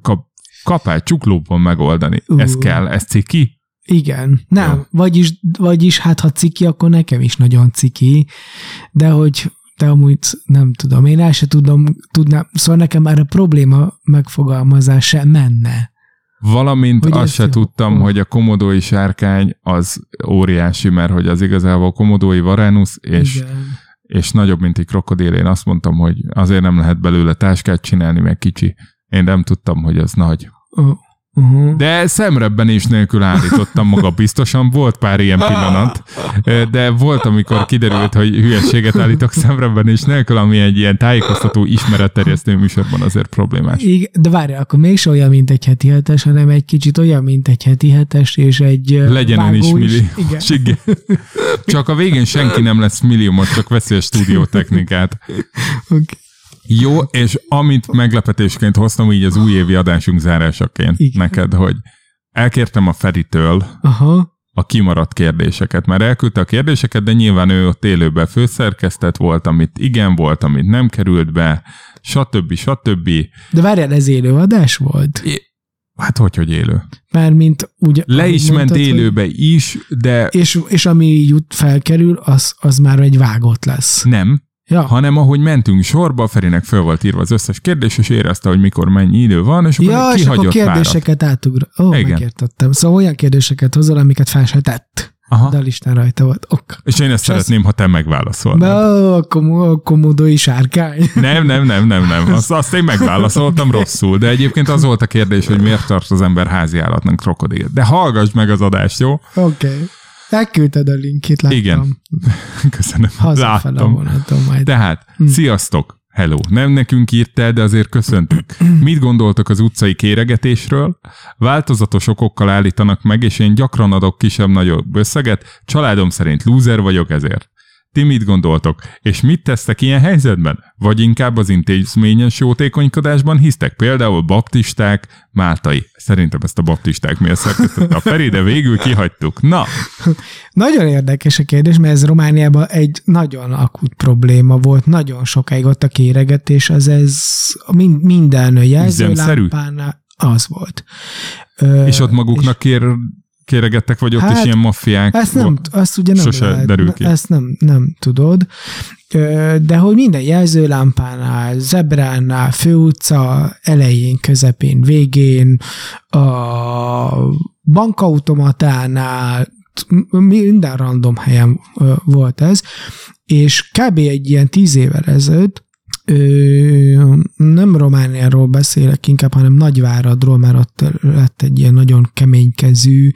kapály csuklóban megoldani. Ez kell, ez ciki? Igen, nem. Ja. Vagyis hát ha ciki, akkor nekem is nagyon ciki, de hogy te amúgy nem tudom, én el se tudnám, szóval nekem már a probléma megfogalmazás sem menne. Valamint hogy azt se tudtam, hogy a komodói sárkány az óriási, mert hogy az igazából komodói varánusz, és nagyobb, mint egy krokodil. Én azt mondtam, hogy azért nem lehet belőle táskát csinálni, mert kicsi. Én nem tudtam, hogy az nagy. Uh-huh. De szemrebben is nélkül állítottam maga biztosan. Volt pár ilyen pillanat, de volt, amikor kiderült, hogy hülyeséget állítok szemrebben is nélkül, ami egy ilyen tájékoztató ismeretterjesztő műsorban azért problémás. Igen, de várjál, akkor mégse olyan, mint egy heti hetes, hanem egy kicsit olyan, mint egy heti hetes, és egy legyen ön is milliós. Igen. Csak a végén senki nem lesz milliómos, csak veszi a stúdiótechnikát. Okay. Jó, és amit meglepetésként hoztam így az újévi adásunk zárásaként, igen, neked, hogy elkértem a Feritől, aha, a kimaradt kérdéseket. Már elküldte a kérdéseket, de nyilván ő ott élőben főszerkesztett volt, amit igen volt, amit nem került be, stb. De várjál, ez élő adás volt? Hát hogy élő. Mármint úgy... Le is ment élőbe is, de... És ami jut felkerül, az már egy vágott lesz. Nem. Ja. Hanem ahogy mentünk sorba, Ferinek föl volt írva az összes kérdés, és érezte, hogy mikor mennyi idő van, és akkor kihagyott párat. Ja, és akkor kérdéseket átugrott. Ó, megértettem. Szóval olyan kérdéseket hozol, amiket fel se tett. Aha. De a listán rajta volt. Ok. És én ezt szeretném, ha te megválaszolnád. Ó, a komodói sárkány. Nem. Azt én megválaszoltam rosszul, de egyébként az volt a kérdés, hogy miért tart az ember háziállatnak krokodil. De hallgass meg az adást, jó? Oké. Elküldted a linkét, láttam. Igen. Köszönöm. Hazafele láttam. Vonatom majd. Tehát, sziasztok! Hello. Nem nekünk írtál, de azért köszöntünk. Mit gondoltok az utcai kéregetésről? Változatos okokkal állítanak meg, és én gyakran adok kisebb-nagyobb összeget, családom szerint lúzer vagyok ezért. Ti mit gondoltok? És mit tesztek ilyen helyzetben? Vagy inkább az intézményes jótékonykodásban hisztek? Például baptisták, máltai. Szerintem ezt a baptisták miért szerkesztette a Feri, de végül kihagytuk. Na! Nagyon érdekes a kérdés, mert ez Romániában egy nagyon akut probléma volt. Nagyon sokáig ott a kéregetés, az ez minden jelzőlámpánál az volt. És ott maguknak kéregettek, vagy ott hát, is ilyen maffiák? Ezt ugye nem sose lehet, derül ki. Ezt nem tudod. De hogy minden jelzőlámpánál, zebránál, főutca elején, közepén, végén, a bankautomatánál, minden random helyen volt ez, és kb. Egy ilyen 10 évvel ezelőtt, nem Romániáról beszélek inkább, hanem Nagyváradról, mert ott lett egy ilyen nagyon keménykezű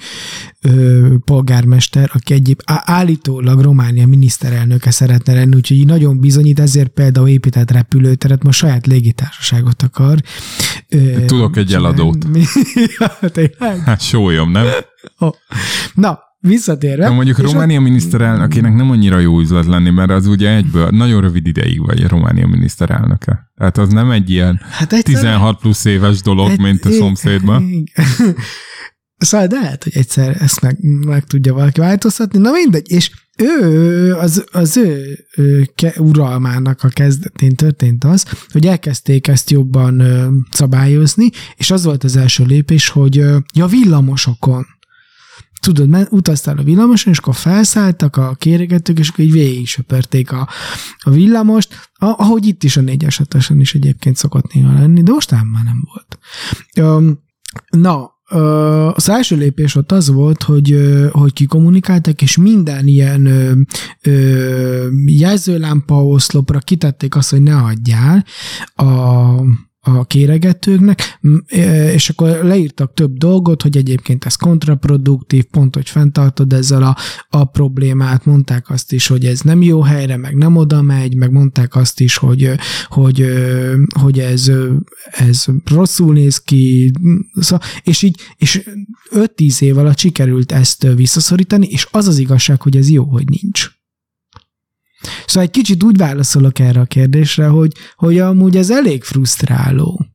polgármester, aki állítólag Románia miniszterelnöke szeretne lenni, úgyhogy így nagyon bizonyít, ezért például épített repülőteret, most saját légitársaságot akar. Tudok egy eladót. Hát sólyom, nem? Oh. Na, visszatérve. Na mondjuk Románia miniszterelnökének nem annyira jó üzlet lenni, mert az ugye egyből nagyon rövid ideig vagy a Románia miniszterelnöke. Tehát az nem egy ilyen hát 16 plusz éves dolog, mint a szomszédban. Szóval de lehet, hogy egyszer ezt meg tudja valaki változtatni. Na mindegy, és ő, az ő uralmának a kezdetén történt az, hogy elkezdték ezt jobban szabályozni, és az volt az első lépés, hogy villamosokon. Tudod, utaztál a villamoson, és akkor felszálltak a kéregetők, és akkor így végig söpörték a villamost, ahogy itt is a 4-es, 6-oson is egyébként szokott néha lenni, de mostán már nem volt. Az első lépés ott az volt, hogy kikommunikáltak, és minden ilyen jelzőlámpa oszlopra kitették azt, hogy ne hagyjál a kéregetőknek, és akkor leírtak több dolgot, hogy egyébként ez kontraproduktív, pont, hogy fenntartod ezzel a problémát, mondták azt is, hogy ez nem jó helyre, meg nem oda megy, meg mondták azt is, hogy ez rosszul néz ki, és így, és 5-10 év alatt sikerült ezt visszaszorítani, és az az igazság, hogy ez jó, hogy nincs. Szóval egy kicsit úgy válaszolok erre a kérdésre, hogy amúgy ez elég frusztráló.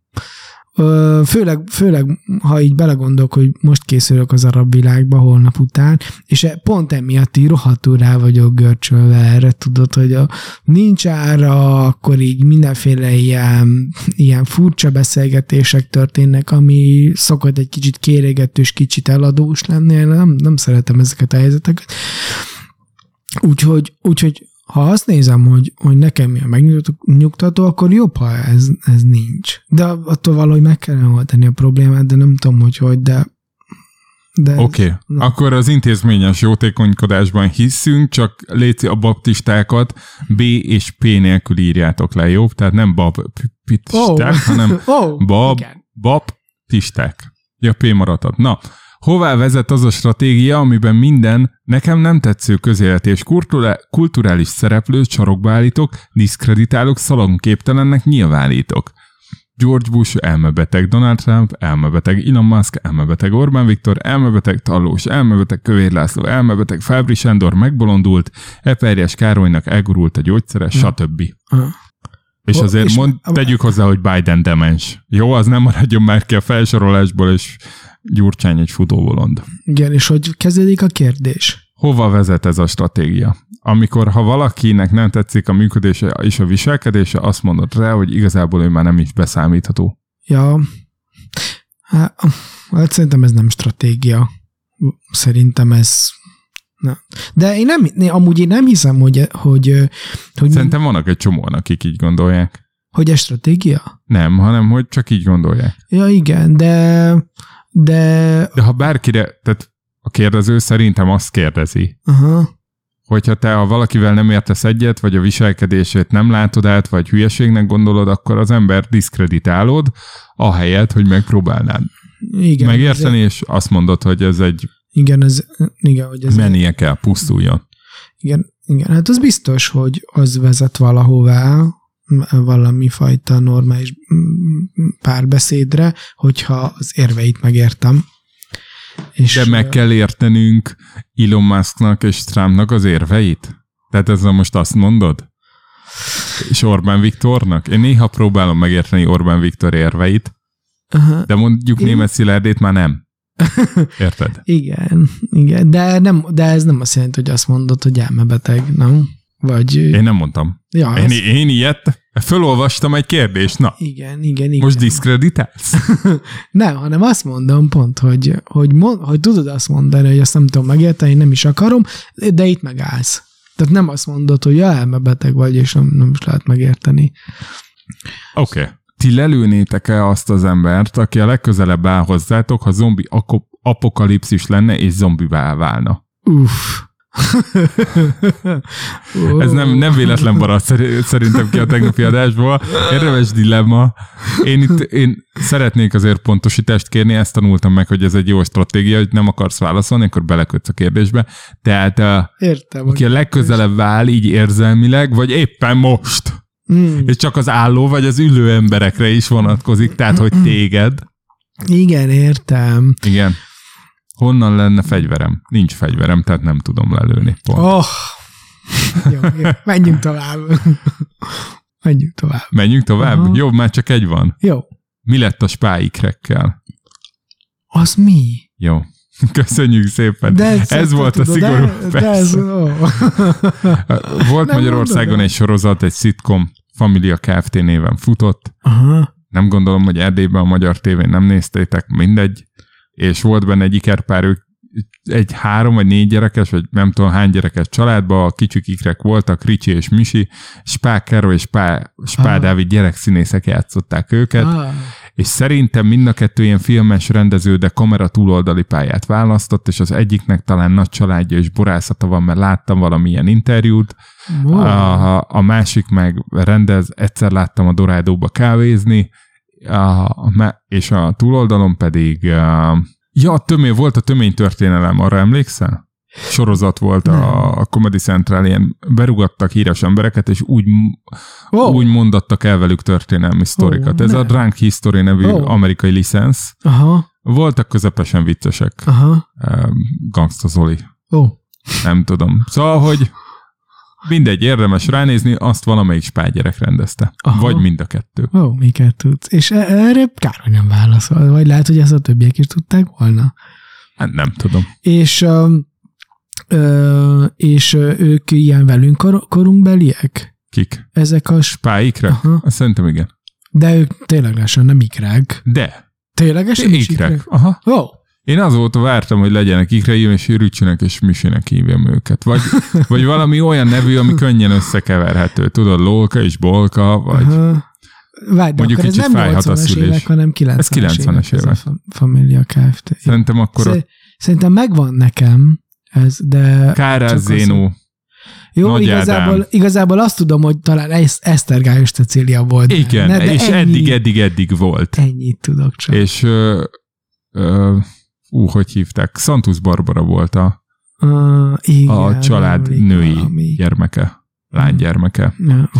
Főleg, ha így belegondolok, hogy most készülök az arab világba holnap után, és pont emiatt így rohadtul rá vagyok görcsölve erre, tudod, hogy nincs ára, akkor így mindenféle ilyen furcsa beszélgetések történnek, ami szokott egy kicsit kéregetős, kicsit eladós lenni, nem szeretem ezeket a helyzeteket. Úgyhogy ha azt nézem, hogy nekem mi a megnyugtató, akkor jobb, ha ez nincs. De attól valahogy meg kellene oldani a problémát, de nem tudom, hogy de Oké. Akkor az intézményes jótékonykodásban hiszünk, csak léci a baptistákat B és P nélkül írjátok le, jó? Tehát nem baptisták, hanem baptisták. Ja, P maradhat. Na, hová vezet az a stratégia, amiben minden nekem nem tetsző közéleti és kulturális szereplő sarokba állítok, diszkreditálok, szalonképtelennek nyilvánítok? George Bush elmebeteg, Donald Trump elmebeteg, Elon Musk elmebeteg, Orbán Viktor elmebeteg, Tallós elmebeteg, Kövér László elmebeteg, Fábri Sándor megbolondult, Eperjes Károlynak elgurult a gyógyszere, stb. És azért tegyük hozzá, hogy Biden demens. Jó, az nem maradjon már ki a felsorolásból, és Gyurcsány egy futóbolond. Igen, és hogy kezdődik a kérdés? Hova vezet ez a stratégia? Amikor, ha valakinek nem tetszik a működése és a viselkedése, azt mondod rá, hogy igazából ő már nem is beszámítható. Ja, hát szerintem ez nem stratégia. Szerintem ez... Na. De én amúgy nem hiszem, hogy szerintem vannak egy csomóan, akik így gondolják. Hogy ez stratégia? Nem, hanem hogy csak így gondolják. Ja, igen, de ha bárkire, tehát a kérdező szerintem azt kérdezi, hogyha ha valakivel nem értesz egyet, vagy a viselkedését nem látod át, vagy hülyeségnek gondolod, akkor az ember diszkreditálod, ahelyett, hogy megpróbálnád megérteni, és azt mondod, hogy ez egy mennie kell, pusztuljon. Igen, hát az biztos, hogy az vezet valahová, valami fajta normális párbeszédre, hogyha az érveit megértem. És de meg kell értenünk Elon Musknak és Trumpnak az érveit? Tehát ezzel most azt mondod? És Orbán Viktornak? Én néha próbálom megérteni Orbán Viktor érveit, aha, de mondjuk Németh Szilárdét már nem. Érted? Igen, igen. De ez nem azt jelenti, hogy azt mondod, hogy elmebeteg, nem? Vagy... Én nem mondtam. Ja, én ilyet fölolvastam egy kérdést, na. Igen. Most diszkreditálsz? Nem, hanem azt mondom pont, hogy tudod azt mondani, hogy ezt nem tudom megérteni, nem is akarom, de itt megállsz. Tehát nem azt mondod, hogy ja, elmebeteg vagy, és nem is lehet megérteni. Oké. Ti lelőnétek-e azt az embert, aki a legközelebb áll hozzátok, ha zombi apokalipszis lenne, és zombivá válna? Uff. Ez nem véletlen maradt szerintem ki a tegnapi adásból. Érdemes dilemma. Én szeretnék azért pontosítást kérni, ezt tanultam meg, hogy ez egy jó stratégia, hogy nem akarsz válaszolni, akkor belekötsz a kérdésbe. Tehát értem, aki a legközelebb áll így érzelmileg, vagy éppen most. Mm. És csak az álló vagy az ülő emberekre is vonatkozik, tehát hogy téged. Igen, értem. Igen. Honnan lenne fegyverem? Nincs fegyverem, tehát nem tudom lelőni. Pont. Oh. Jó. Menjünk tovább. Menjünk tovább? Aha. Jó, már csak egy van. Jó. Mi lett a spáikrekkel? Az mi? Jó. Köszönjük szépen. Ez volt a szigorú... Volt Magyarországon egy sorozat, egy szitkom, Familia Kft. Néven futott. Aha. Nem gondolom, hogy Erdélyben a magyar tévén nem néztétek, mindegy. És volt benne egy ikerpár, ők egy 3 vagy 4 gyerekes, vagy nem tudom hány gyerekes családban, a kicsik ikrek voltak, Ricsi és Misi, Spák Károly és Spá Dávid gyerekszínészek játszották őket, és szerintem mind a kettő ilyen filmes rendező, de kamera túloldali pályát választott, és az egyiknek talán nagy családja és borászata van, mert láttam valamilyen interjút, wow. A másik meg rendez, egyszer láttam a Dorádóba kávézni, és a túloldalon pedig volt a Tömény Történelem, arra emlékszel? Sorozat volt a Comedy Central, ilyen berúgattak híres embereket, és úgy mondattak el velük történelmi sztorikat. Ez a Drunk History nevű amerikai licensz. Aha. Voltak közepesen viccesek. Aha. Gangsta Zoli. Nem tudom. Szóval, hogy mindegy, érdemes ránézni, azt valamelyik spágyerek rendezte. Aha. Vagy mind a kettő. Ó, miket tudsz. És erre kár, hogy nem válaszol. Vagy lehet, hogy ezt a többiek is tudták volna. Hát nem tudom. És ők ilyen velünk korunkbeliek? Kik? Ezek a spáikrek? Szerintem igen. De ők ténylegesen nem ikrák. De. Ténylegesen is ikrák. Aha. Ó. Én azóta vártam, hogy legyenek ikreim, és Rücsinek és Misinek hívjam őket. Vagy valami olyan nevű, ami könnyen összekeverhető. Tudod, Lólka és Bolka, vagy... Aha. Várj, de mondjuk akkor ez nem 80-as évek, hanem 90-es évek. Ez a Familia Kft. Szerintem akkor... Szerintem megvan nekem ez, de... Kárás Zénó. Jó, igazából azt tudom, hogy talán Esztergályos Cecília volt. Igen, ne, és eddig volt. Ennyit tudok csak. És... hogy hívták? Santus Barbara volt a család női gyermeke, lánygyermeke.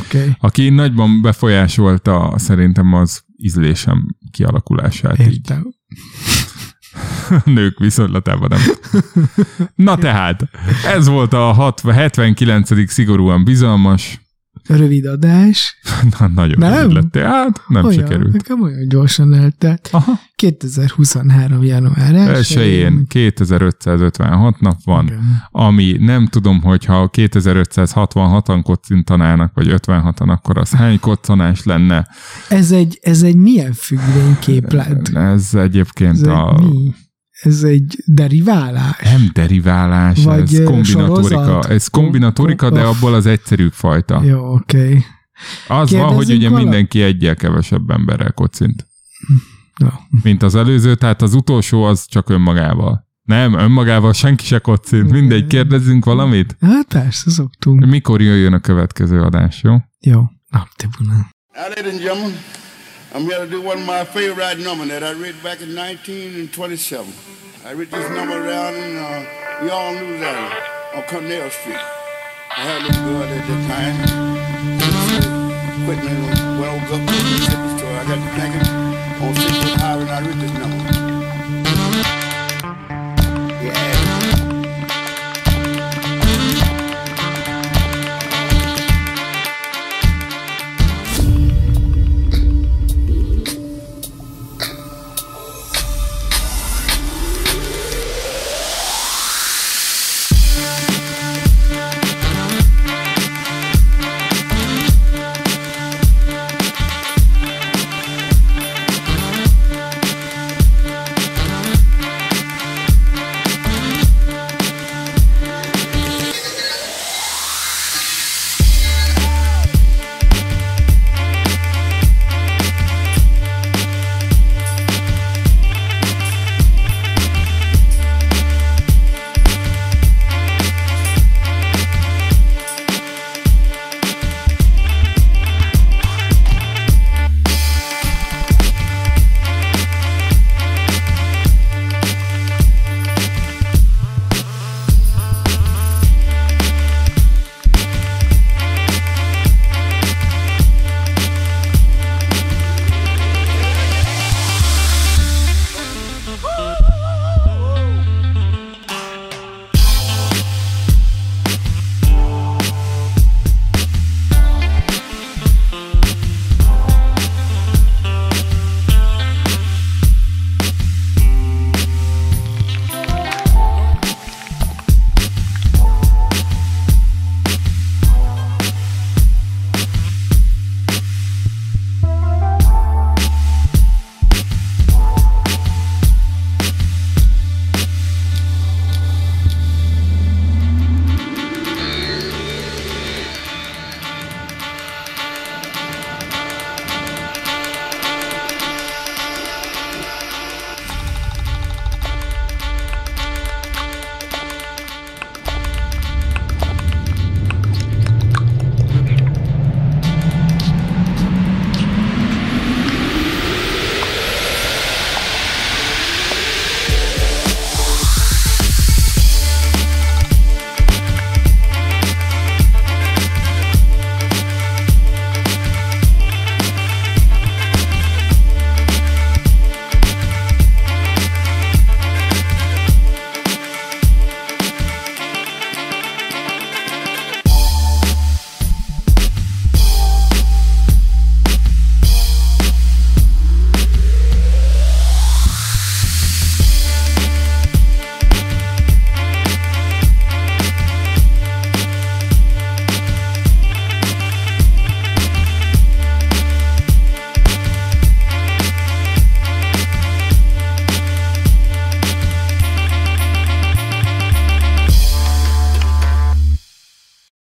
Okay. Aki nagyban befolyásolta szerintem az ízlésem kialakulását. Értem. Így. Nők viszonylatában nem. Na tehát, ez volt a 79. szigorúan bizalmas. Rövid adás. Nagyon rövid lettél. Hát nem olyan, sikerült. Nekem olyan gyorsan eltelt. 2023. január 1-én 2556 nap van, okay. Ami nem tudom, hogyha 2566-an koccintanának, vagy 56-an, akkor az hány koccanás lenne. Ez egy milyen függvényképlet? Ez egyébként Ez egy deriválás? Nem deriválás, vagy ez kombinatorika. Sorozat? Ez kombinatorika, de abból az egyszerűbb fajta. Jó, oké. Okay. Az van, hogy ugye mindenki egyel kevesebb emberrel kocint. No. Mint az előző, tehát az utolsó az csak önmagával. Nem, önmagával senki se kocint. Okay. Mindegy, kérdezzünk valamit? Hát persze, szoktunk. Mikor jöjjön a következő adás, jó? Jó. Ladies and gentlemen, I'm here to do one of my favorite numbers that I read back in 1927. I read this number around in Young, Louisiana, on Cornell Street. I had a little girl at the time. quit when I was up in the store. I got the thinking on 6th and Highway, and I read this number.